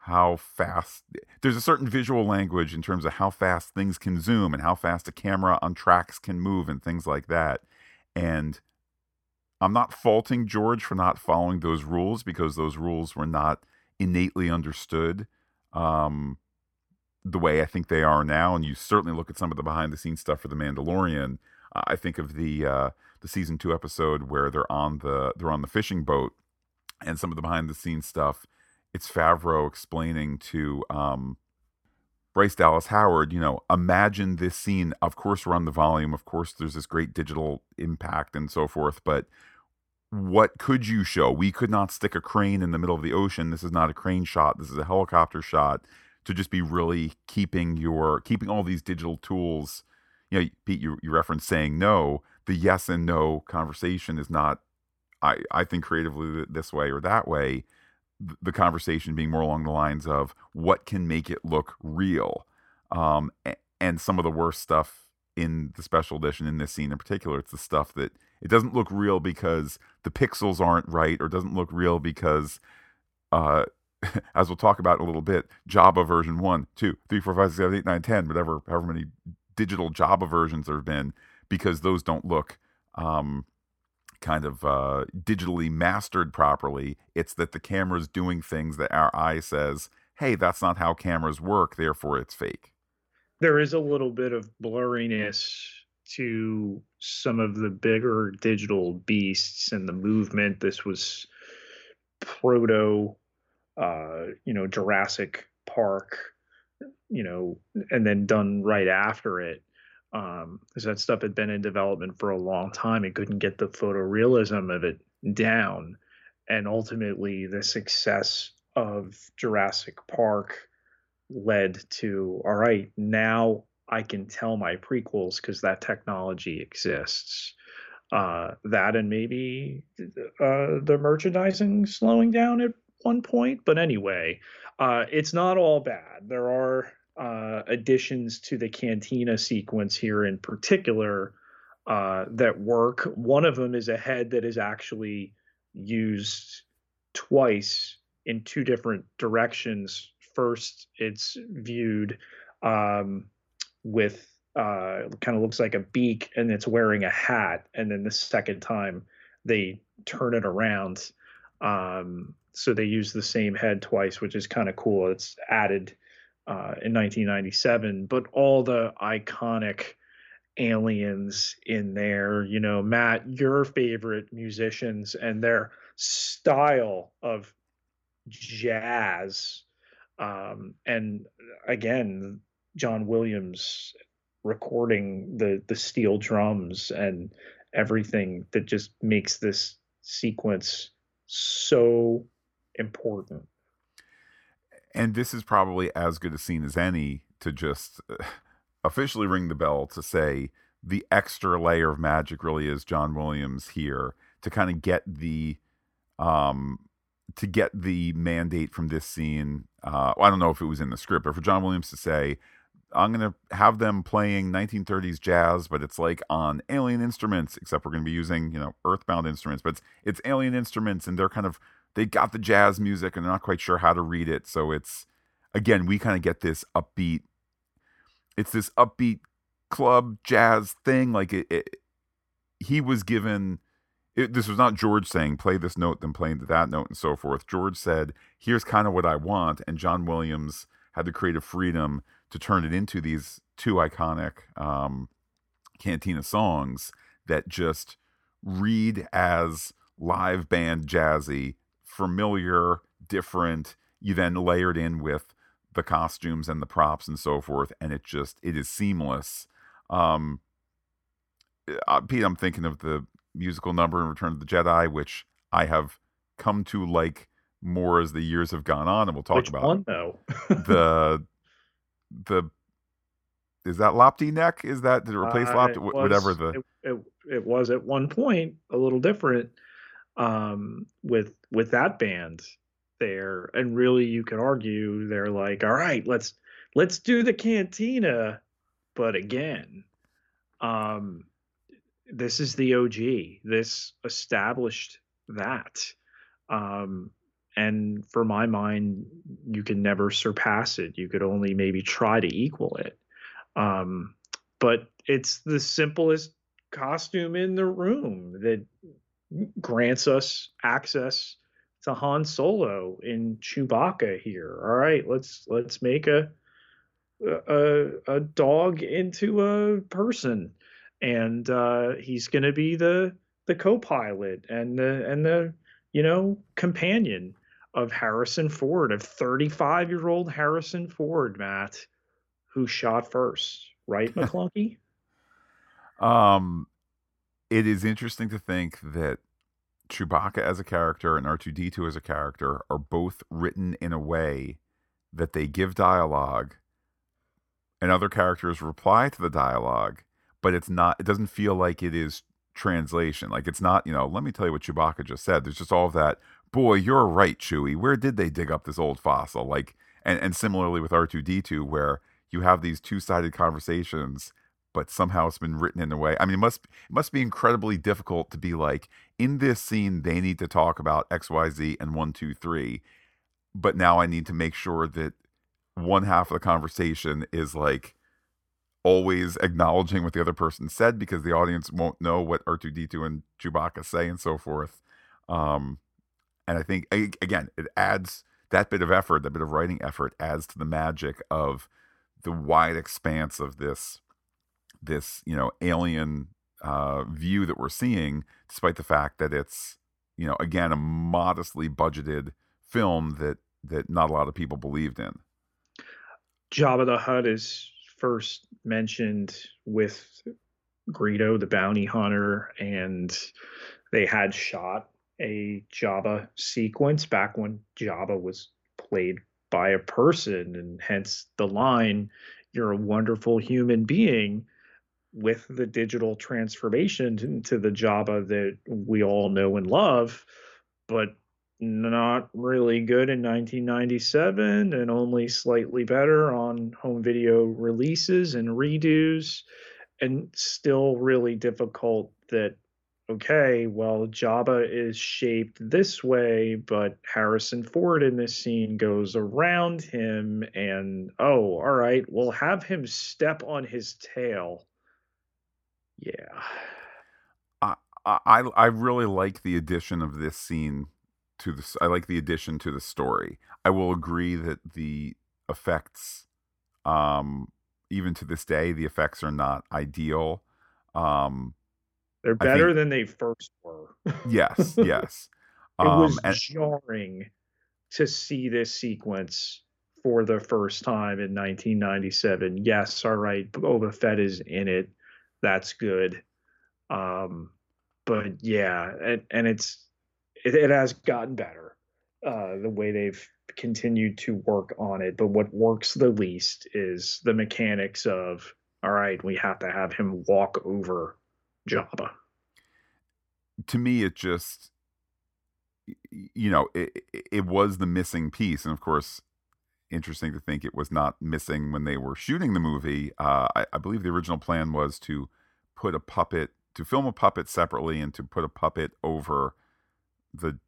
how fast, there's a certain visual language in terms of how fast things can zoom and how fast a camera on tracks can move and things like that. And I'm not faulting George for not following those rules, because those rules were not innately understood the way I think they are now. And you certainly look at some of the behind the scenes stuff for the Mandalorian. I think of the season 2 episode where they're on the fishing boat, and some of the behind the scenes stuff, it's Favreau explaining to Bryce Dallas Howard, you know, imagine this scene, of course we're on the volume, of course there's this great digital impact and so forth, but what could you show? We could not stick a crane in the middle of the ocean. This is not a crane shot. This is a helicopter shot, to just be really keeping all these digital tools. You know, Pete, you referenced saying no. The yes and no conversation is not, I think, creatively this way or that way. the conversation being more along the lines of what can make it look real. And some of the worst stuff in the special edition, in this scene in particular, it's the stuff that it doesn't look real because the pixels aren't right, or doesn't look real because, as we'll talk about in a little bit, Jabba version 1, 2, 3, 4, 5, 6, 7, 8, 9, 10, whatever, however many digital Jabba versions there have been, because those don't look digitally mastered properly. It's that the camera's doing things that our eye says, hey, that's not how cameras work, therefore it's fake. There is a little bit of blurriness to some of the bigger digital beasts and the movement. This was proto, Jurassic Park, and then done right after it. Because that stuff had been in development for a long time. It couldn't get the photorealism of it down. And ultimately, the success of Jurassic Park led to, all right, now I can tell my prequels because that technology exists. That and maybe the merchandising slowing down at one point. But anyway, it's not all bad. There are additions to the cantina sequence here in particular that work. One of them is a head that is actually used twice in two different directions. First, it's viewed with kind of looks like a beak, and it's wearing a hat. And then the second time they turn it around. So they use the same head twice, which is kind of cool. It's added in 1997, but all the iconic aliens in there, Matt, your favorite musicians and their style of jazz. And again, John Williams recording the steel drums and everything that just makes this sequence so important. And this is probably as good a scene as any to just officially ring the bell to say the extra layer of magic really is John Williams here to kind of get the to get the mandate from this scene. I don't know if it was in the script, or for John Williams to say, I'm going to have them playing 1930s jazz, but it's like on alien instruments, except we're going to be using, earthbound instruments, but it's alien instruments, and they're kind of, they got the jazz music and they're not quite sure how to read it. So it's, again, we kind of get this upbeat, it's this upbeat club jazz thing. Like he was given, this was not George saying, play this note, then play that note and so forth. George said, here's kind of what I want. And John Williams had the creative freedom to turn it into these two iconic cantina songs that just read as live band jazzy, familiar, different. You then layered in with the costumes and the props and so forth, and it is seamless. Pete, I'm thinking of the musical number in Return of the Jedi, which I have come to like more as the years have gone on, and we'll talk about one, though? the is that Lopty Neck? Is that, did it replace Lopty? It was at one point a little different with that band there, and really you could argue they're like, all right, let's do the cantina, but again, this is the OG. This established that, and for my mind, you can never surpass it. You could only maybe try to equal it. But it's the simplest costume in the room that grants us access to Han Solo in Chewbacca here. All right, let's make a dog into a person, and he's going to be the co-pilot and the companion of Harrison Ford, of 35-year-old Harrison Ford, Matt, who shot first, right, McClunky? It is interesting to think that Chewbacca as a character and R2-D2 as a character are both written in a way that they give dialogue and other characters reply to the dialogue, but it doesn't feel like it is translation. Like, it's not, you know, let me tell you what Chewbacca just said. There's just all of that, boy, you're right, Chewie. Where did they dig up this old fossil? Like, and similarly with R2-D2, where you have these two-sided conversations, but somehow it's been written in a way. I mean, it must be incredibly difficult to be like, in this scene, they need to talk about X, Y, Z and 1, 2, 3. But now I need to make sure that one half of the conversation is like always acknowledging what the other person said, because the audience won't know what R2-D2 and Chewbacca say and so forth. And I think, again, it adds that bit of effort, that bit of writing effort adds to the magic of the wide expanse of this, you know, alien view that we're seeing, despite the fact that it's, you know, again, a modestly budgeted film that not a lot of people believed in. Jabba the Hutt is first mentioned with Greedo, the bounty hunter, and they had shot a Jabba sequence back when Jabba was played by a person, and hence the line, "You're a wonderful human being," with the digital transformation to the Jabba that we all know and love, but not really good in 1997 and only slightly better on home video releases and redos, and still really difficult that, okay, well, Jabba is shaped this way, but Harrison Ford in this scene goes around him, and, oh, all right, we'll have him step on his tail. Yeah. I really like the addition of this scene to the, I like the addition to the story. I will agree that the effects, even to this day, the effects are not ideal. They're better than they first were. Yes, yes. It was jarring to see this sequence for the first time in 1997. Yes, all right, Boba Fett is in it. That's good. But yeah, and it has gotten better, the way they've continued to work on it. But what works the least is the mechanics of, all right, we have to have him walk over Jabba. To me, it just, you know, it was the missing piece. And of course, interesting to think it was not missing when they were shooting the movie. I believe the original plan was to put a puppet, to film a puppet separately and to put a puppet over the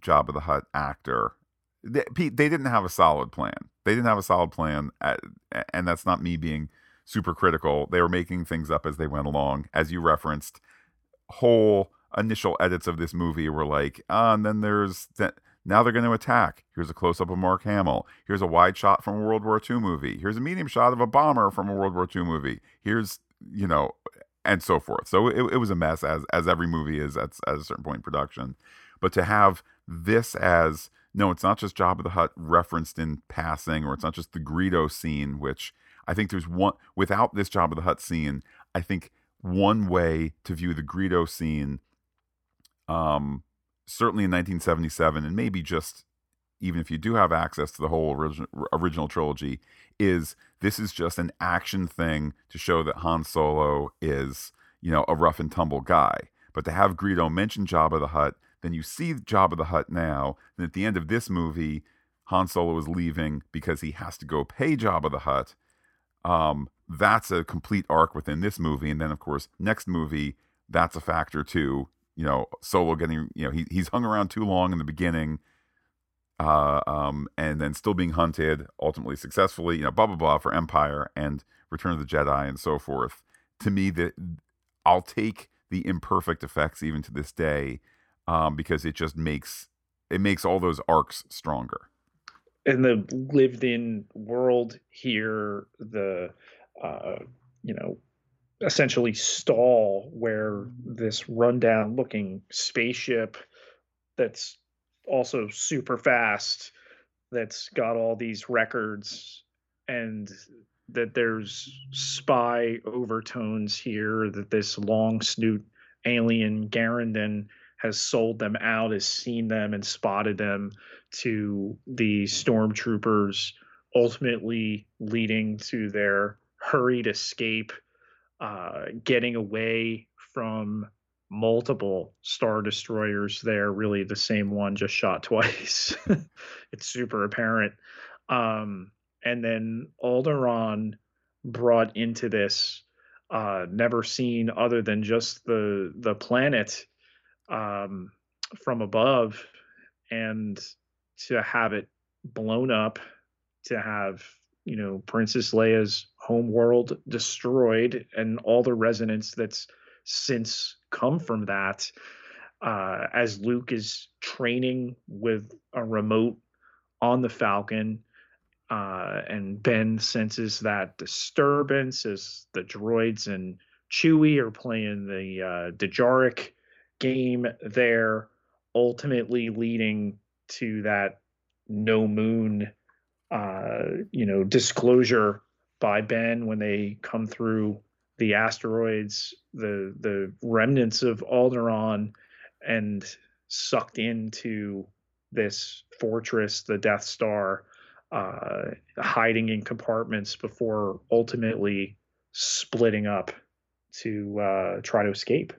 Jabba the Hutt actor. They didn't have a solid plan. And that's not me being super critical. They were making things up as they went along. As you referenced, whole initial edits of this movie were like, and then there's that. Now they're going to attack. Here's a close-up of Mark Hamill. Here's a wide shot from a World War II movie. Here's a medium shot of a bomber from a World War II movie. Here's, you know, and so forth. So it was a mess, as every movie is at a certain point in production. But to have this as, no, it's not just Jabba the Hutt referenced in passing, or it's not just the Greedo scene, which I think there's one, without this Jabba the Hutt scene, I think one way to view the Greedo scene, certainly in 1977, and maybe just even if you do have access to the whole original trilogy, is this is just an action thing to show that Han Solo is, you know, a rough and tumble guy. But to have Greedo mention Jabba the Hutt, then you see Jabba the Hutt now, and at the end of this movie, Han Solo is leaving because he has to go pay Jabba the Hutt. That's a complete arc within this movie. And then, of course, next movie, that's a factor too. You know, Solo getting, you know, he's hung around too long in the beginning, and then still being hunted, ultimately successfully, you know, blah, blah, blah, for Empire and Return of the Jedi and so forth. To me, that I'll take the imperfect effects even to this day, because it just makes all those arcs stronger. And the lived-in world here, the, you know, essentially stall where this rundown looking spaceship that's also super fast, that's got all these records, and that there's spy overtones here, that this long snoot alien Garandon has sold them out, has seen them and spotted them to the stormtroopers, ultimately leading to their hurried escape, getting away from multiple Star Destroyers there, really the same one just shot twice. It's super apparent. And then Alderaan brought into this, never seen other than just the planet from above, and to have it blown up, to have, you know, Princess Leia's homeworld destroyed and all the resonance that's since come from that, as Luke is training with a remote on the Falcon, and Ben senses that disturbance as the droids and Chewie are playing the Dejaric game there, ultimately leading to that no moon, disclosure by Ben when they come through the asteroids, the remnants of Alderaan, and sucked into this fortress, the Death Star, hiding in compartments before ultimately splitting up to try to escape.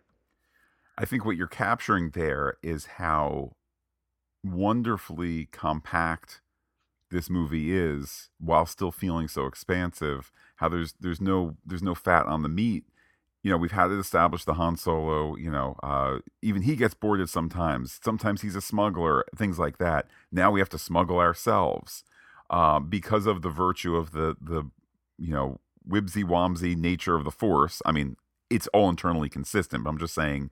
I think what you're capturing there is how wonderfully compact this movie is, while still feeling so expansive. How there's no fat on the meat. You know, we've had it established the Han Solo, even he gets boarded sometimes. Sometimes he's a smuggler, things like that. Now we have to smuggle ourselves because of the virtue of the whimsy-womsy nature of the Force. I mean, it's all internally consistent, but I'm just saying,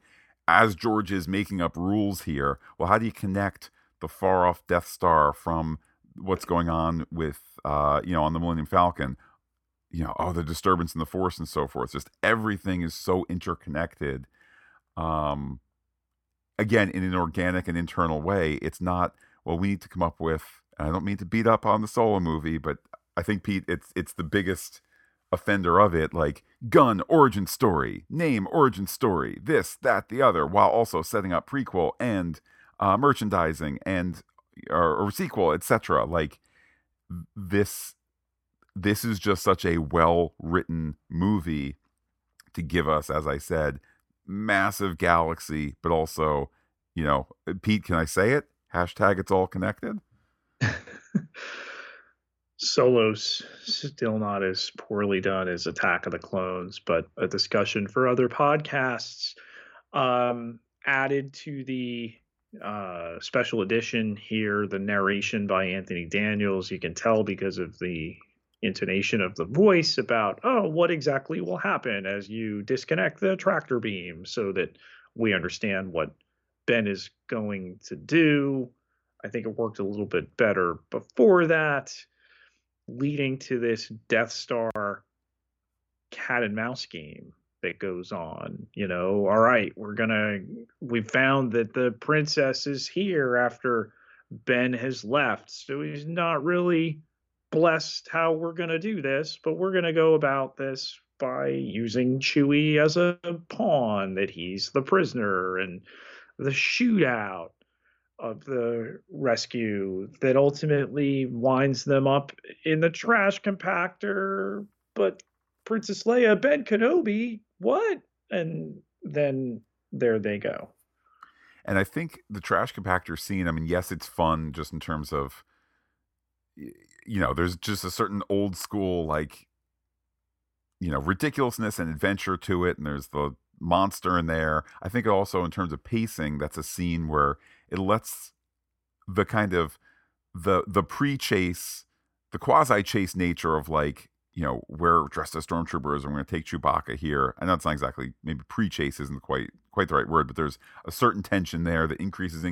as George is making up rules here, well, how do you connect the far-off Death Star from what's going on with, on the Millennium Falcon? The disturbance in the Force and so forth. Just everything is so interconnected. Again, in an organic and internal way, it's not, well, we need to come up with, and I don't mean to beat up on the Solo movie, but I think, Pete, it's the biggest offender of it. Like, gun, origin story, name, origin story, this, that, the other, while also setting up prequel and merchandising and or sequel, etc. Like, this is just such a well-written movie to give us, as I said, massive galaxy, but also, Pete, can I say it? # it's all connected. Solo's still not as poorly done as Attack of the Clones, but a discussion for other podcasts. Added to the special edition here, the narration by Anthony Daniels. You can tell because of the intonation of the voice about, what exactly will happen as you disconnect the tractor beam, so that we understand what Ben is going to do. I think it worked a little bit better before that, leading to this Death Star cat and mouse game that goes on. All right, we found that the princess is here after Ben has left, so he's not really blessed how we're going to do this, but we're going to go about this by using Chewie as a pawn, that he's the prisoner, and the shootout of the rescue that ultimately winds them up in the trash compactor. But Princess Leia, Ben Kenobi, what? And then there they go. And I think the trash compactor scene, I mean, yes, it's fun just in terms of, there's just a certain old school, ridiculousness and adventure to it. And there's the monster in there. I think also in terms of pacing, that's a scene where it lets the kind of the pre-chase, the quasi-chase nature of we're dressed as stormtroopers and we're going to take Chewbacca here. I know it's not exactly, maybe pre-chase isn't quite the right word, but there's a certain tension there that increases.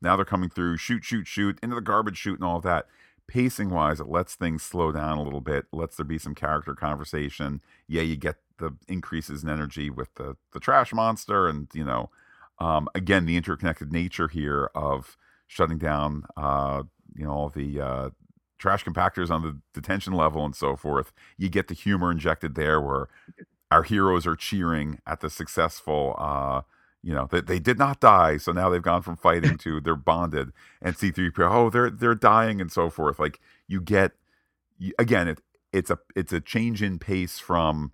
Now they're coming through, shoot, into the garbage chute and all of that. Pacing-wise, it lets things slow down a little bit, lets there be some character conversation. Yeah, you get the increases in energy with the trash monster and, again, the interconnected nature here of shutting down, all the trash compactors on the detention level and so forth. You get the humor injected there where our heroes are cheering at the successful, they did not die, so now they've gone from fighting to they're bonded, and C-3PO, they're dying and so forth. Like, you get, again, it's a change in pace from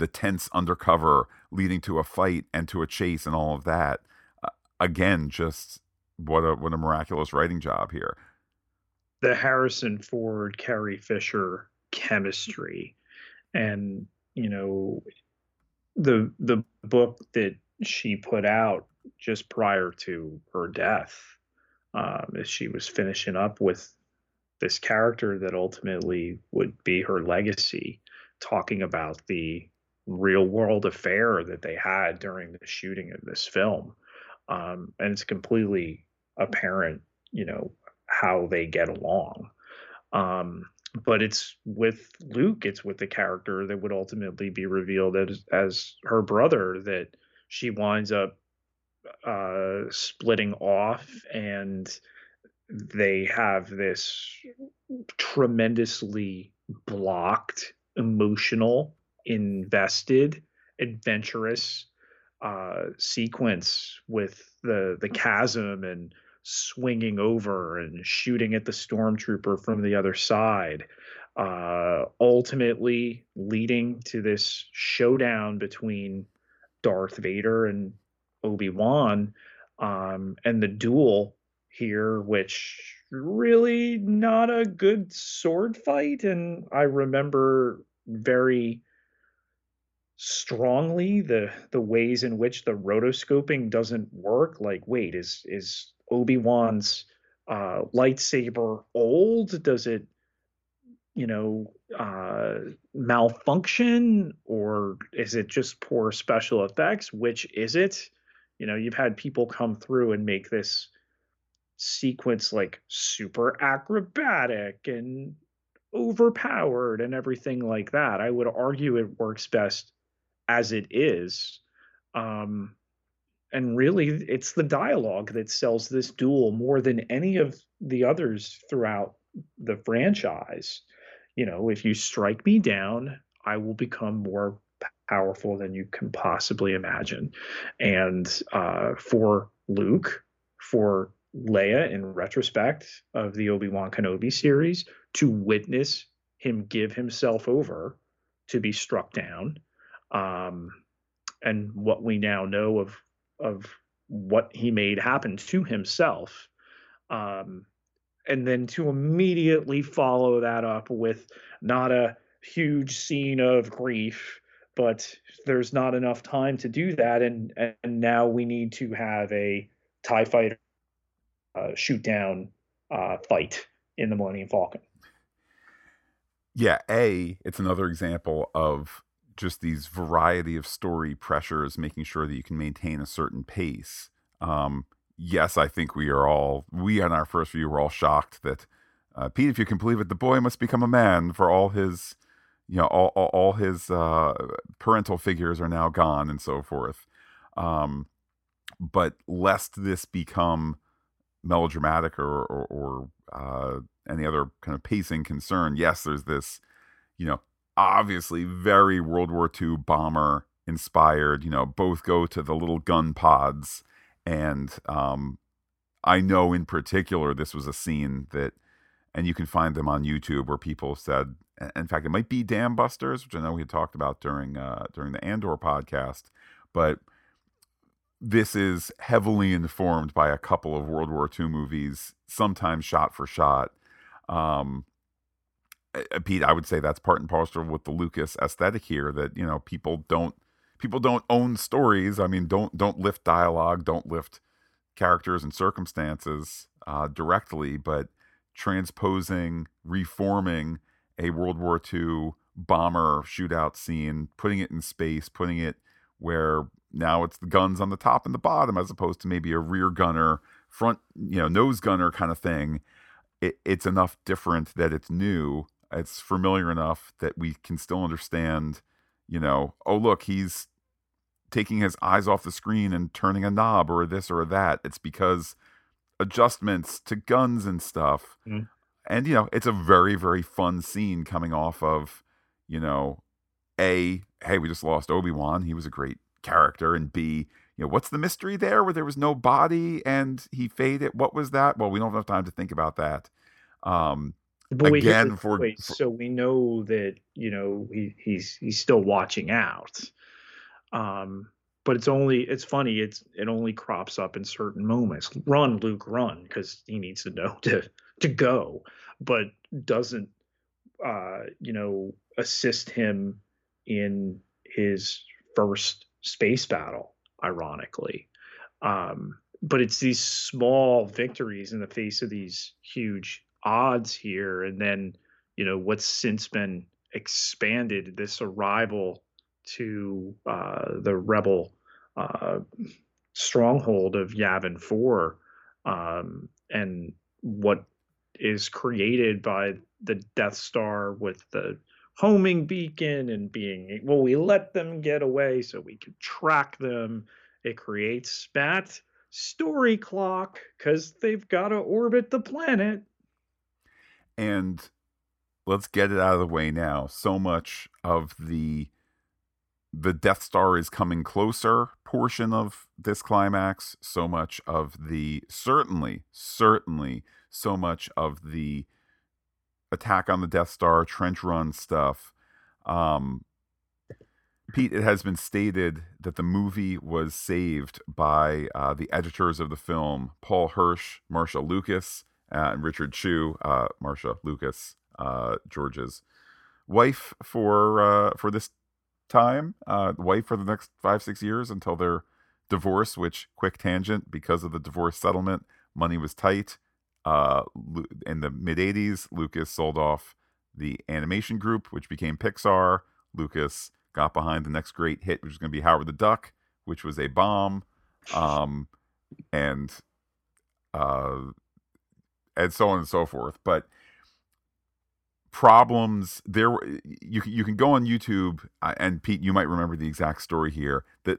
the tense undercover leading to a fight and to a chase and all of that. Again, just what a miraculous writing job here. The Harrison Ford, Carrie Fisher chemistry, and you know, the book that she put out just prior to her death, as she was finishing up with this character that ultimately would be her legacy, talking about the real world affair that they had during the shooting of this film. And it's completely apparent, you know, how they get along. But it's with Luke, it's with the character that would ultimately be revealed as her brother, that she winds up splitting off, and they have this tremendously blocked, emotional, invested, adventurous sequence with the chasm and swinging over and shooting at the stormtrooper from the other side, ultimately leading to this showdown between Darth Vader and Obi-Wan, and the duel here, which really not a good sword fight. And I remember very strongly the ways in which the rotoscoping doesn't work. Like, wait, is Obi-Wan's lightsaber old? Does it, you know, malfunction, or is it just poor special effects? Which is it? You know, you've had people come through and make this sequence like super acrobatic and overpowered and everything like that. I would argue it works best as it is. And really, it's the dialogue that sells this duel more than any of the others throughout the franchise. You know, if you strike me down, I will become more powerful than you can possibly imagine. And for Luke, for Leia, in retrospect of the Obi-Wan Kenobi series, to witness him give himself over to be struck down, and what we now know of what he made happen to himself, and then to immediately follow that up with not a huge scene of grief, but there's not enough time to do that, and now we need to have a TIE fighter shoot down fight in the Millennium Falcon. Yeah, it's another example of just these variety of story pressures, making sure that you can maintain a certain pace. Yes, I think we on our first view were all shocked that, Pete, if you can believe it, the boy must become a man, for all his, you know, all his parental figures are now gone and so forth. But lest this become melodramatic or any other kind of pacing concern, yes, there's this, you know, obviously very World War II bomber inspired, you know, both go to the little gun pods. And I know in particular, this was a scene that, and you can find them on YouTube, where people said, in fact, it might be Dam Busters, which I know we had talked about during the Andor podcast, but this is heavily informed by a couple of World War II movies, sometimes shot for shot. Pete, I would say that's part and parcel with the Lucas aesthetic here, that, you know, people don't own stories. I mean, don't lift dialogue, don't lift characters and circumstances directly, but transposing, reforming a World War II bomber shootout scene, putting it in space, putting it where now it's the guns on the top and the bottom, as opposed to maybe a rear gunner, front, you know, nose gunner kind of thing. It's enough different that it's new. It's familiar enough that we can still understand, you know, oh, look, he's taking his eyes off the screen and turning a knob or this or that. It's because adjustments to guns and stuff. Mm-hmm. And, you know, it's a very, very fun scene coming off of, you know, A, hey, we just lost Obi-Wan. He was a great character. And B, you know, what's the mystery there where there was no body and he faded? What was that? Well, we don't have enough time to think about that. But again, so we know that, you know, he's still watching out. But it's funny. It only crops up in certain moments. Run, Luke, run, because he needs to know to go, but doesn't, assist him in his first space battle, ironically. But it's these small victories in the face of these huge odds here. And then, what's since been expanded, this arrival to the rebel stronghold of Yavin 4, and what is created by the Death Star with the homing beacon and being, well, we let them get away so we could track them. It creates that story clock because they've got to orbit the planet. And let's get it out of the way now. So much of the Death Star is coming closer portion of this climax. So much of the, certainly so much of the attack on the Death Star, trench run stuff. Pete, it has been stated that the movie was saved by the editors of the film, Paul Hirsch, Marcia Lucas, and Richard Chew. Marcia Lucas, George's wife for this time, wife for the next 5-6 years until their divorce, which, quick tangent, because of the divorce settlement, money was tight. In the mid 80s, Lucas sold off the animation group, which became Pixar. Lucas got behind the next great hit, which was going to be Howard the Duck, which was a bomb. And so on and so forth. But problems there, you can go on YouTube, and Pete, you might remember the exact story here, that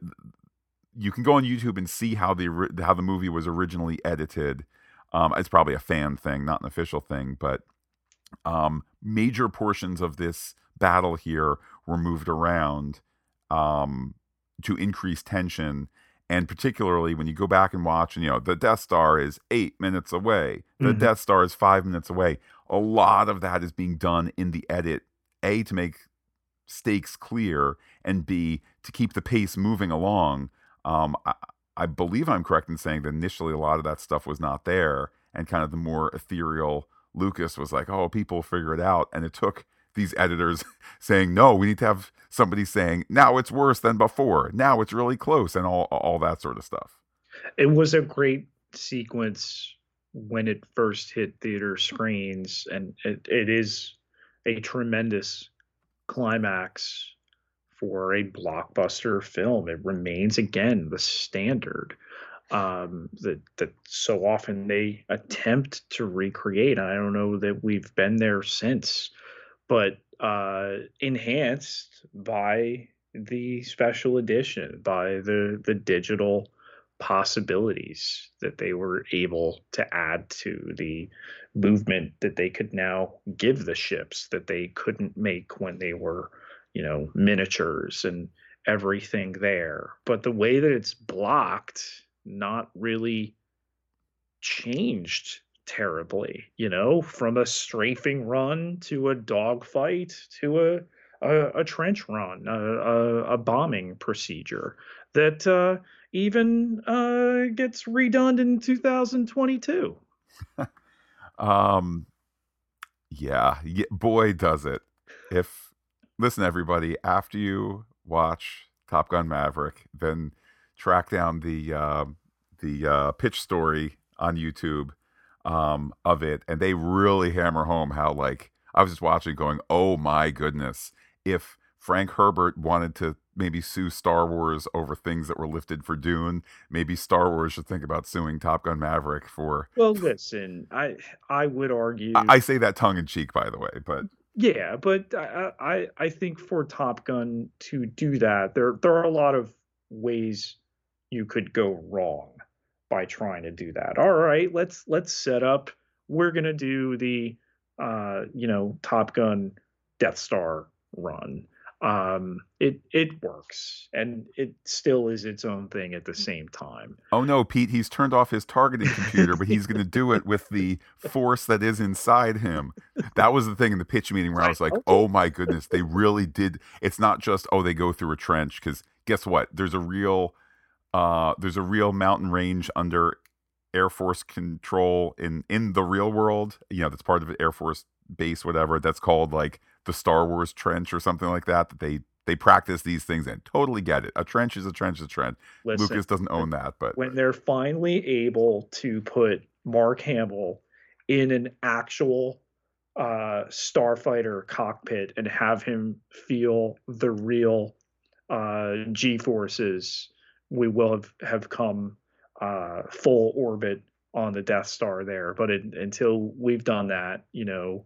you can go on YouTube and see how the movie was originally edited. It's probably a fan thing, not an official thing, but major portions of this battle here were moved around to increase tension. And particularly when you go back and watch, and the Death Star is 8 minutes away. The Death Star is 5 minutes away. A lot of that is being done in the edit, A, to make stakes clear, and B, to keep the pace moving along. I believe I'm correct in saying that initially a lot of that stuff was not there, and kind of the more ethereal Lucas was like, oh, people figure it out. And it took these editors saying, no, we need to have somebody saying, now it's worse than before. Now it's really close, and all that sort of stuff. It was a great sequence when it first hit theater screens, and it is a tremendous climax for a blockbuster film. It remains, again, the standard that so often they attempt to recreate. I don't know that we've been there since, but enhanced by the special edition, by the digital possibilities that they were able to add to the movement that they could now give the ships that they couldn't make when they were, miniatures and everything there. But the way that it's blocked, not really changed terribly, from a strafing run to a dogfight to a trench run, a bombing procedure that even gets redone in 2022. Yeah, boy, does it. Listen, everybody, after you watch Top Gun Maverick, then track down the pitch story on YouTube of it, and they really hammer home how, I was just watching going, oh my goodness, if Frank Herbert wanted to maybe sue Star Wars over things that were lifted for Dune, maybe Star Wars should think about suing Top Gun Maverick for... Well, listen, I would argue... I say that tongue-in-cheek, by the way, but... Yeah, but I think for Top Gun to do that, there are a lot of ways you could go wrong by trying to do that. All right, let's set up. We're gonna do the Top Gun Death Star run. It works, and it still is its own thing at the same time. Oh no, Pete, he's turned off his targeting computer, but he's going to do it with the force that is inside him. That was the thing in the pitch meeting where I was like, oh my goodness, they really did. It's not just, oh, they go through a trench, because guess what? There's a real mountain range under Air Force control in the real world, you know, that's part of an Air Force base, whatever, that's called like the Star Wars trench or something like that, that they practice these things in. Totally get it. A trench is a trench is a trench. Listen, Lucas doesn't own that. But when they're finally able to put Mark Hamill in an actual starfighter cockpit and have him feel the real G-forces, we will have come full orbit on the Death Star there. But until we've done that, you know,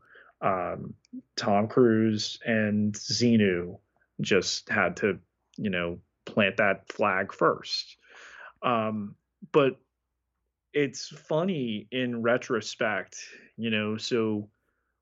Tom Cruise and Xenu just had to, you know, plant that flag first. But it's funny in retrospect, you know, so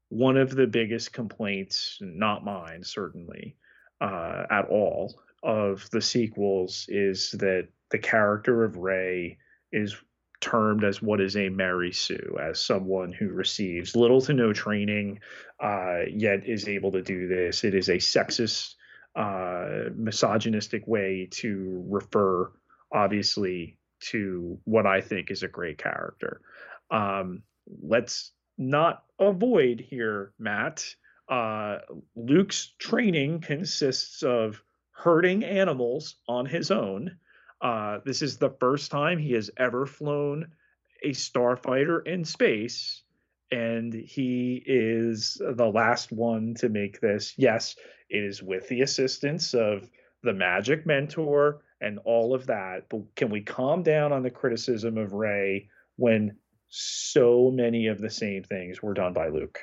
one of the biggest complaints, not mine certainly, at all, of the sequels is that the character of Rey is termed as what is a Mary Sue, as someone who receives little to no training, yet is able to do this. It is a sexist, misogynistic way to refer, obviously, to what I think is a great character. Let's not avoid here, Matt. Luke's training consists of herding animals on his own. This is the first time he has ever flown a starfighter in space, and he is the last one to make this. Yes, it is with the assistance of the magic mentor and all of that, but can we calm down on the criticism of Rey when so many of the same things were done by Luke?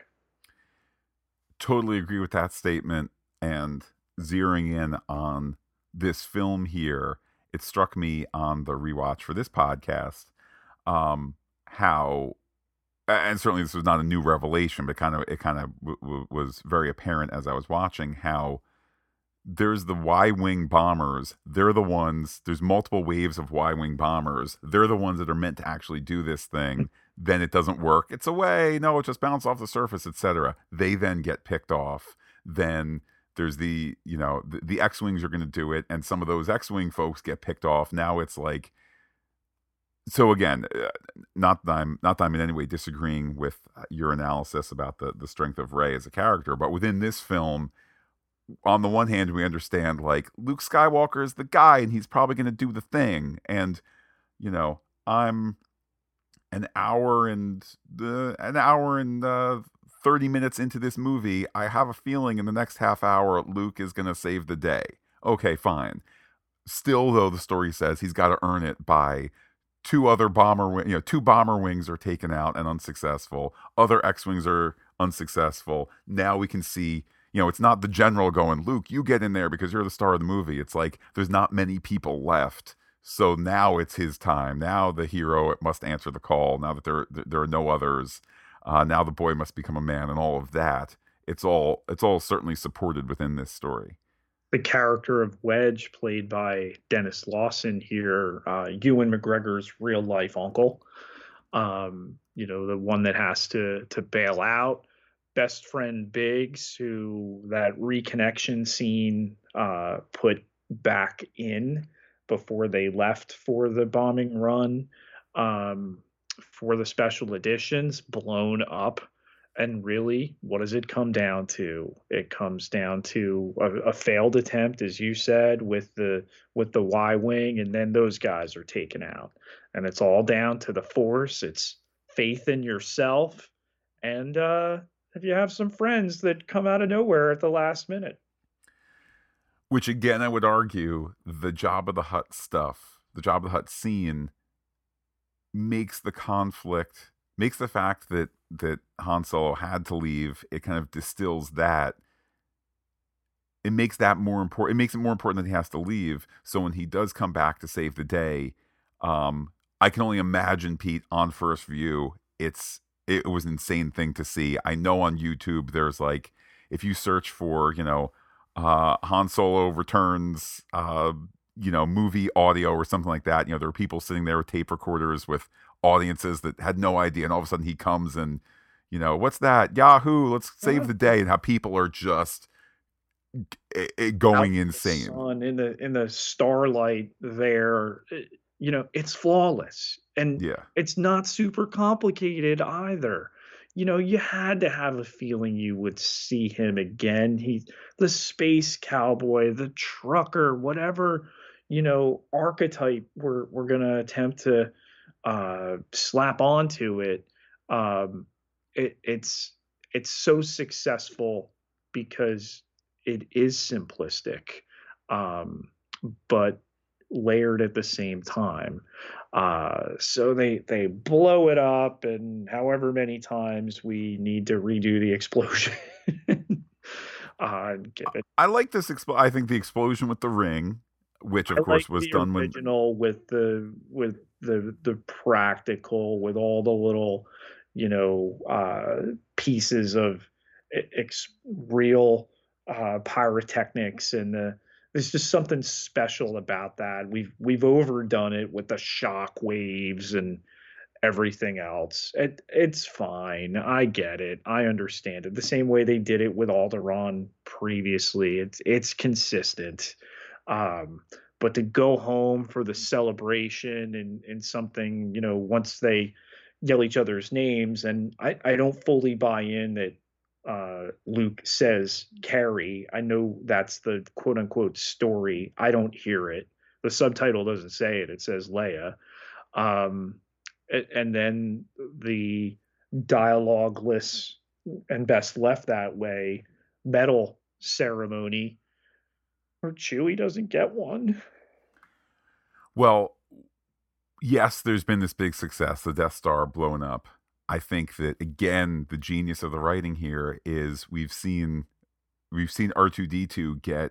Totally agree with that statement, and zeroing in on this film here, it struck me on the rewatch for this podcast how, and certainly this was not a new revelation, but it was very apparent as I was watching, how there's the Y-wing bombers. They're the ones. There's multiple waves of Y-wing bombers. They're the ones that are meant to actually do this thing. Then it doesn't work. It's away. No, it just bounced off the surface, etc. They then get picked off. Then there's the, you know, the X-Wings are going to do it, and some of those X-Wing folks get picked off. Now it's like, so again, not that I'm in any way disagreeing with your analysis about the strength of Rey as a character, but within this film, on the one hand, we understand, like, Luke Skywalker is the guy, and he's probably going to do the thing, and, you know, I'm an hour and 30 minutes into this movie, I have a feeling in the next half hour, Luke is going to save the day. Okay, fine. Still, though, the story says he's got to earn it by two bomber wings are taken out and unsuccessful. Other X-Wings are unsuccessful. Now we can see, you know, it's not the general going, Luke, you get in there because you're the star of the movie. It's like, there's not many people left. So now it's his time. Now the hero must answer the call. Now that there are no others. Now the boy must become a man, and all of that. It's all certainly supported within this story. The character of Wedge, played by Dennis Lawson here, Ewan McGregor's real life uncle, you know, the one that has to bail out best friend Biggs, who that reconnection scene put back in before they left for the bombing run. For the special editions, blown up. And really, what does it come down to? It comes down to a failed attempt, as you said, with the Y-wing, and then those guys are taken out. And it's all down to the Force. It's faith in yourself, and if you have some friends that come out of nowhere at the last minute. Which, again, I would argue, the Jabba the Hutt stuff, the Jabba the Hutt scene, makes the fact that Han Solo had to leave, it kind of distills that. It makes that more important. It makes it more important that he has to leave. So when he does come back to save the day, I can only imagine, Pete, on first view, it was an insane thing to see. I know on YouTube, there's like, if you search for, you know, Han Solo Returns, movie audio or something like that. You know, there were people sitting there with tape recorders with audiences that had no idea. And all of a sudden he comes and, you know, what's that? Yahoo, let's save the day. And how people are just going insane. In the starlight there, it's flawless. And it's not super complicated either. You know, you had to have a feeling you would see him again. He's the space cowboy, the trucker, whatever, archetype we're going to attempt to slap onto it. It's so successful because it is simplistic, but layered at the same time. So they blow it up, and however many times we need to redo the explosion. I like this. I think the explosion with the ring, which of course was done original with the practical, with all the little, pieces of real pyrotechnics, and there's just something special about that. We've overdone it with the shock waves and everything else. It's fine. I get it. I understand it. The same way they did it with Alderaan previously. It's consistent. But to go home for the celebration and something, once they yell each other's names, and I don't fully buy in that Luke says Carrie. I know that's the quote unquote story. I don't hear it. The subtitle doesn't say it. It says Leia. And then the dialogueless and best left that way medal ceremony, or Chewie doesn't get one. Well, yes, there's been this big success, the Death Star blown up. I think that, again, the genius of the writing here is we've seen R2-D2 get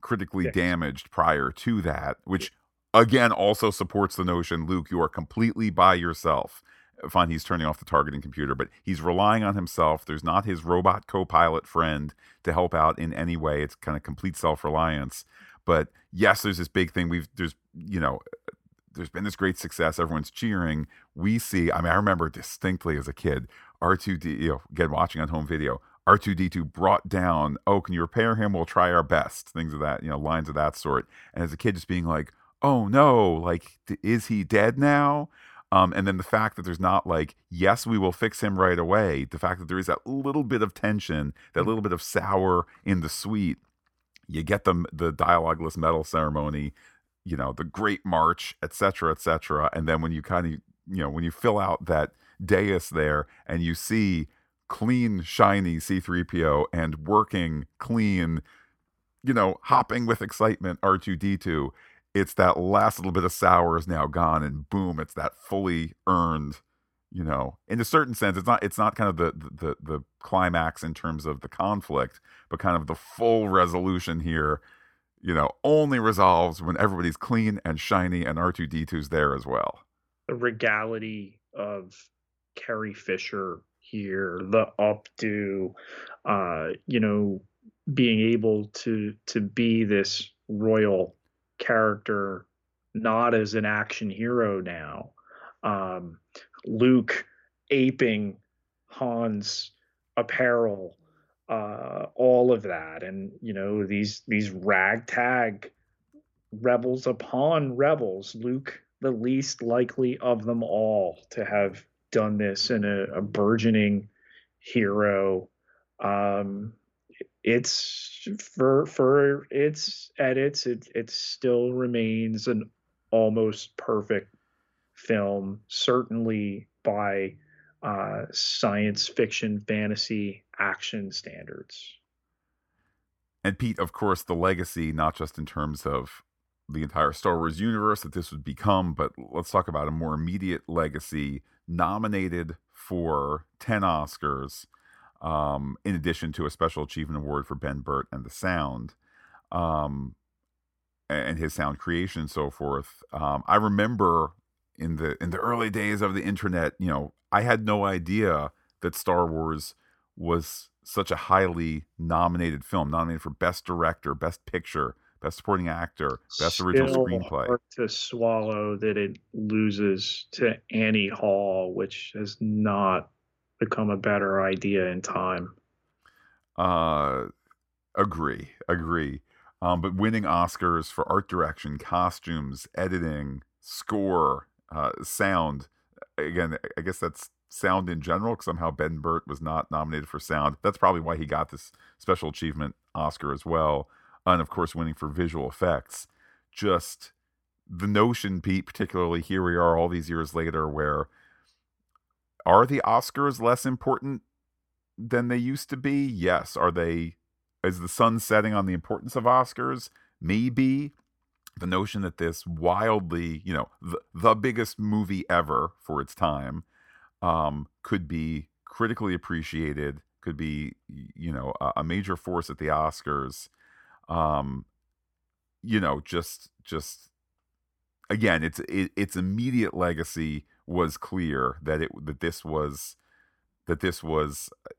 critically damaged prior to that, which, again, also supports the notion, Luke, you are completely by yourself. Fine, he's turning off the targeting computer, but he's relying on himself. There's not his robot co-pilot friend to help out in any way. It's kind of complete self-reliance. But, yes, there's this big thing. There's been this great success. Everyone's cheering. We see, I remember distinctly as a kid, R2D, again, watching on home video, R2D2 brought down, oh, can you repair him? We'll try our best. Things of that, lines of that sort. And as a kid, just being like, oh no, like, is he dead now? And then the fact that there's not like, yes, we will fix him right away. The fact that there is that little bit of tension, that little bit of sour in the sweet, you get the dialogueless medal ceremony, the Great March, et cetera, and then when you kind of, when you fill out that dais there and you see clean, shiny C-3PO and working, clean, hopping with excitement R2-D2, it's that last little bit of sour is now gone, and boom, it's that fully earned, in a certain sense, it's not kind of the climax in terms of the conflict, but kind of the full resolution here. Only resolves when everybody's clean and shiny and R2-D2's there as well. The regality of Carrie Fisher here, the updo, being able to be this royal character, not as an action hero now. Luke aping Han's apparel, all of that, and these ragtag rebels upon rebels, Luke the least likely of them all to have done this, in a burgeoning hero. It's for its edits, it still remains an almost perfect film, certainly by science fiction, fantasy, action standards. And Pete, of course, the legacy, not just in terms of the entire Star Wars universe that this would become, but let's talk about a more immediate legacy. Nominated for 10 Oscars, in addition to a special achievement award for Ben Burtt and the sound, and his sound creation and so forth. I remember in the early days of the internet, I had no idea that Star Wars was such a highly nominated film, nominated for Best Director, Best Picture, Best Supporting Actor, Best Original Screenplay. Hard to swallow that it loses to Annie Hall, which has not become a better idea in time. Agree. But winning Oscars for art direction, costumes, editing, score, sound. Again, I guess that's sound in general, because somehow Ben Burtt was not nominated for sound. That's probably why he got this special achievement Oscar as well. And of course, winning for visual effects. Just the notion, Pete, particularly here we are all these years later, where are the Oscars less important than they used to be? Yes. Are they? Is the sun setting on the importance of Oscars? Maybe. The notion that this wildly, you know, the biggest movie ever for its time, could be critically appreciated, could be, you know, a major force at the Oscars. You know, just again, its immediate legacy was clear that this was,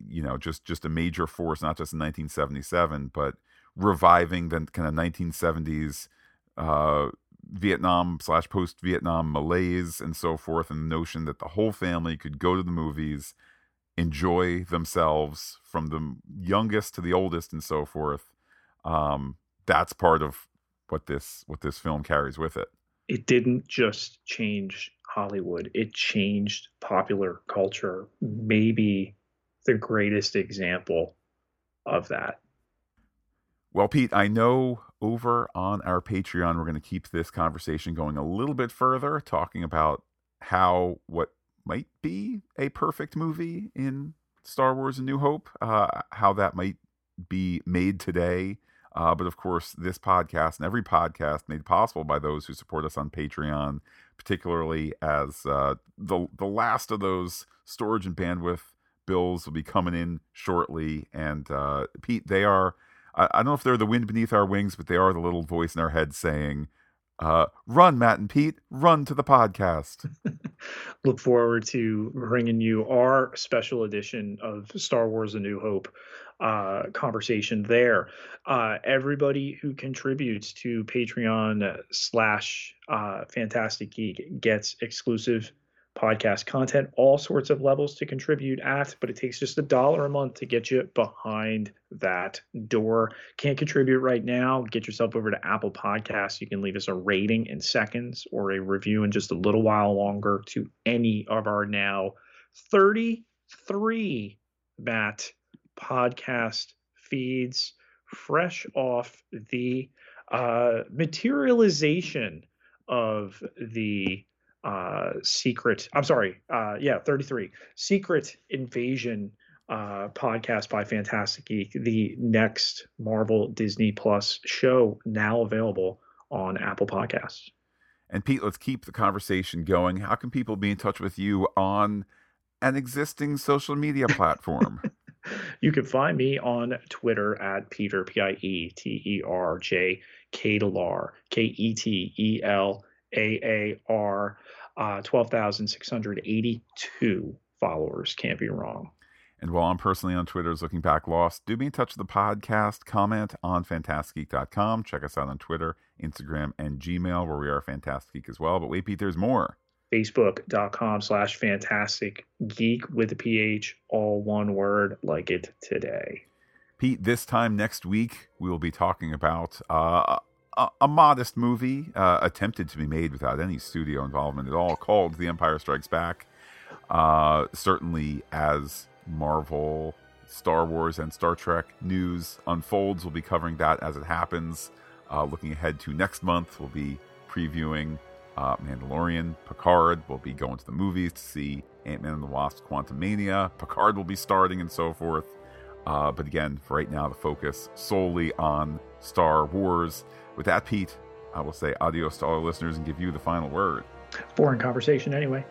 you know, just a major force, not just in 1977, but reviving the kind of 1970s. Vietnam/post-Vietnam malaise and so forth, and the notion that the whole family could go to the movies, enjoy themselves from the youngest to the oldest and so forth. That's part of what this film carries with it. It didn't just change Hollywood. It changed popular culture. Maybe the greatest example of that. Well, Pete, I know over on our Patreon, we're going to keep this conversation going a little bit further, talking about how what might be a perfect movie in Star Wars: A New Hope, how that might be made today. But of course, this podcast and every podcast made possible by those who support us on Patreon, particularly as the last of those storage and bandwidth bills will be coming in shortly. And Pete, they are... I don't know if they're the wind beneath our wings, but they are the little voice in our head saying, run, Matt and Pete, run to the podcast. Look forward to bringing you our special edition of Star Wars: A New Hope conversation there. Everybody who contributes to Patreon/Phantastic Geek gets exclusive podcast content, all sorts of levels to contribute at, but it takes just $1 a month to get you behind that door. Can't contribute right now? Get yourself over to Apple Podcasts. You can leave us a rating in seconds or a review in just a little while longer to any of our now 33 podcast feeds, fresh off the materialization of the secret 33 Secret Invasion podcast by Phantastic Geek, the next Marvel Disney Plus show, now available on Apple Podcasts. And Pete, let's keep the conversation going. How can people be in touch with you on an existing social media platform? You can find me on Twitter at Peter, P-I-E-T-E-R-J, Ketelar, K-E-T-E-L, AAR, 12,682 followers. Can't be wrong. And while I'm personally on Twitter's Looking Back Lost, do be in touch with the podcast. Comment on fantasticgeek.com. Check us out on Twitter, Instagram, and Gmail, where we are Fantastic Geek as well. But wait, Pete, there's more. Facebook.com/Fantastic Geek with a PH, all one word, like it today. Pete, this time next week, we will be talking about a modest movie attempted to be made without any studio involvement at all, called The Empire Strikes Back. Certainly as Marvel, Star Wars, and Star Trek news unfolds, we'll be covering that as it happens. Looking ahead to next month, we'll be previewing Mandalorian, Picard. We'll be going to the movies to see Ant-Man and the Wasp's Quantumania. Picard will be starting and so forth. But again, for right now, the focus solely on Star Wars. With that, Pete, I will say adios to all our listeners and give you the final word. Boring conversation anyway.